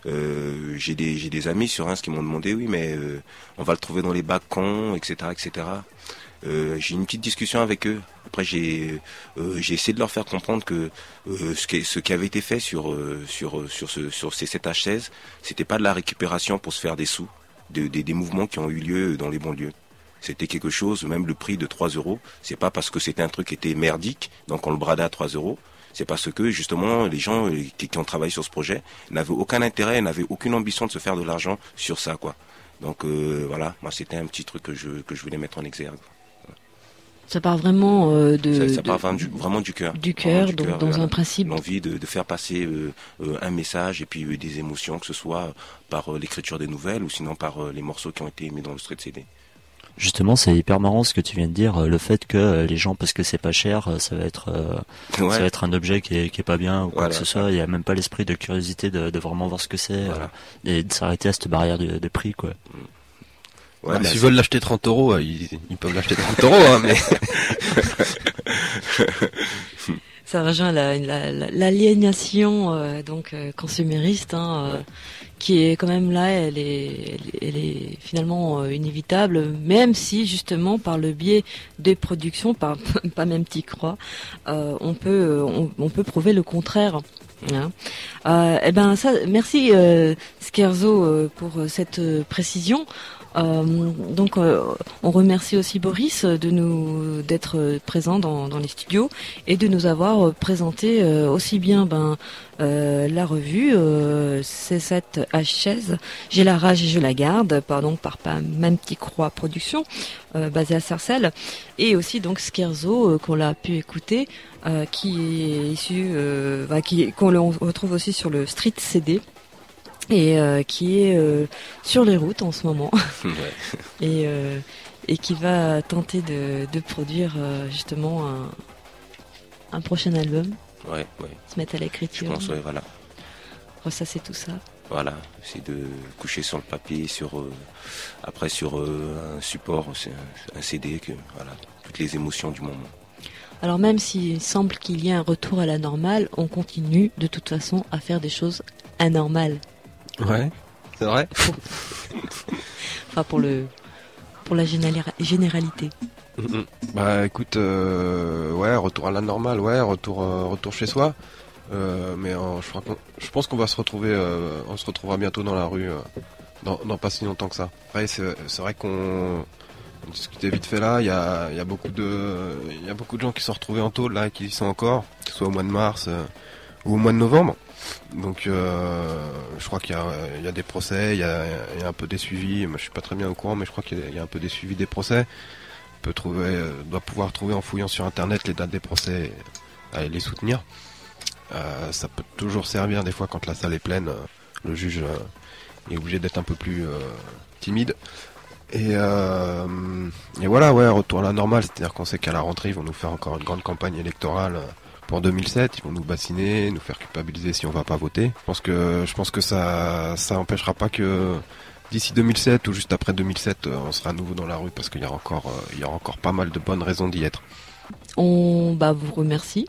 j'ai des amis sur Insta qui m'ont demandé oui mais on va le trouver dans les bacs-cons, etc. J'ai une petite discussion avec eux. Après j'ai essayé de leur faire comprendre que ce qui avait été fait sur ces 7H16, c'était pas de la récupération pour se faire des sous. Des mouvements qui ont eu lieu dans les banlieues. C'était quelque chose, même le prix de 3€, c'est pas parce que c'était un truc qui était merdique, donc on le bradait à 3€, c'est parce que justement les gens qui ont travaillé sur ce projet n'avaient aucun intérêt, n'avaient aucune ambition de se faire de l'argent sur ça, quoi. Donc voilà, moi c'était un petit truc que je voulais mettre en exergue. Ça part vraiment vraiment du cœur. Du cœur, donc dans un principe. L'envie de faire passer un message et puis des émotions, que ce soit par l'écriture des nouvelles ou sinon par les morceaux qui ont été mis dans le Street CD. Justement, c'est hyper marrant ce que tu viens de dire, le fait que les gens, parce que c'est pas cher, ça va être ça va être un objet qui est pas bien ou quoi que ce soit. Il y a même pas l'esprit de curiosité de vraiment voir ce que c'est et de s'arrêter à cette barrière de prix, quoi. Ouais, s'ils veulent l'acheter 30€, ils peuvent l'acheter 30€, hein, mais... Ça rejoint l'aliénation, consumériste, qui est quand même là, elle est finalement inévitable, même si, justement, par le biais des productions, par Pas Même T'y Crois, on peut prouver le contraire. Hein. Merci, Scherzo, pour cette précision. On remercie aussi Boris d'être présent dans les studios et de nous avoir présenté aussi bien la revue C7H16, J'ai la rage et je la garde, par Pas Même T'y Crois production, basée à Sarcelles, et aussi donc Scherzo qu'on l'a pu écouter, qui est issu, qu'on retrouve aussi sur le Street CD. et qui est sur les routes en ce moment. Ouais. Et qui va tenter de produire justement un prochain album. Ouais, ouais. Se mettre à l'écriture. Je pense, ouais, voilà. Ressasser tout ça. Voilà, c'est de coucher sur le papier, après sur un support, un CD, voilà, toutes les émotions du moment. Alors même s'il semble qu'il y ait un retour à la normale, on continue de toute façon à faire des choses anormales. Ouais, c'est vrai. Enfin pour la généralité. Bah écoute, ouais, retour à la normale, ouais, retour chez soi. Mais je pense qu'on va se retrouver, on se retrouvera bientôt dans la rue, dans pas si longtemps que ça. Après, c'est vrai qu'on discutait vite fait là. Il y a beaucoup de gens qui sont retrouvés en tôle là et qui y sont encore, que ce soit au mois de mars ou au mois de novembre. Donc, je crois qu'il y a des procès, il y a un peu des suivis. Moi, je suis pas très bien au courant, mais je crois qu'il y a un peu des suivis des procès. On peut trouver, doit pouvoir trouver en fouillant sur internet les dates des procès, et les soutenir. Ça peut toujours servir des fois quand la salle est pleine, le juge est obligé d'être un peu plus timide et voilà, ouais, retour à la normale, c'est-à-dire qu'on sait qu'à la rentrée ils vont nous faire encore une grande campagne électorale pour 2007, ils vont nous bassiner, nous faire culpabiliser si on va pas voter. Je pense que ça empêchera pas que d'ici 2007 ou juste après 2007 on sera à nouveau dans la rue, parce qu'il y aura encore pas mal de bonnes raisons d'y être. On vous remercie.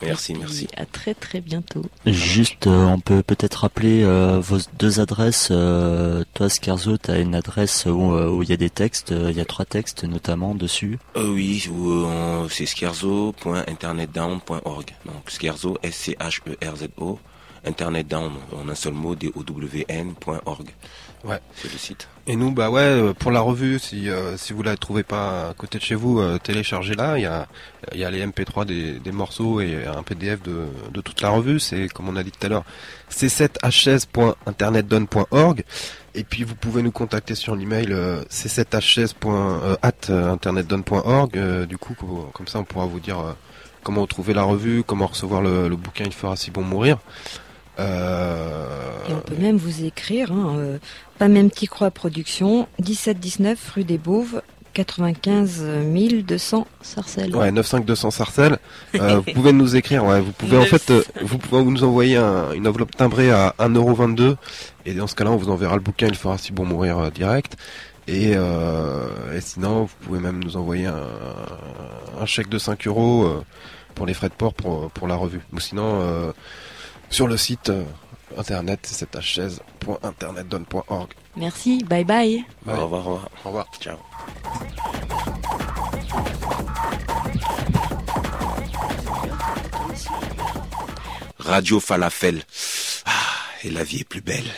Merci. À très très bientôt. Juste, on peut peut-être rappeler vos deux adresses. Toi, Scherzo, t'as une adresse où il y a des textes. Il y a 3 textes notamment dessus. Oui, c'est scherzo.internetdown.org. Donc Scherzo, S-C-H-E-R-Z-O, internetdown, en un seul mot, D-O-W-N.org. Ouais, c'est le site. Et nous, bah ouais, pour la revue, si vous la trouvez pas à côté de chez vous, téléchargez-la. Il y a les MP3 des morceaux et un PDF de toute la revue. C'est, comme on a dit tout à l'heure, c7h16.internetdonne.org. Et puis vous pouvez nous contacter sur l'email c7h16.at internetdonne.org. Du coup, comme ça, on pourra vous dire comment trouver la revue, comment recevoir le bouquin Il fera si bon mourir. Et on peut même vous écrire, Pas Même T'y Crois Production, 17-19 rue des Bauves, 95 200 Sarcelles. Ouais, 95200 Sarcelles. Vous pouvez nous écrire, ouais, vous pouvez nous envoyer une enveloppe timbrée à 1,22€, et dans ce cas-là, on vous enverra le bouquin Il fera si bon mourir direct. Et sinon, vous pouvez même nous envoyer un chèque de 5€ pour les frais de port pour la revue. Ou sinon, sur le site internet, c'est h16.internetdonne.org. Merci, bye bye. Bye. Au revoir. Ciao. Radio Falafel. Ah, et la vie est plus belle.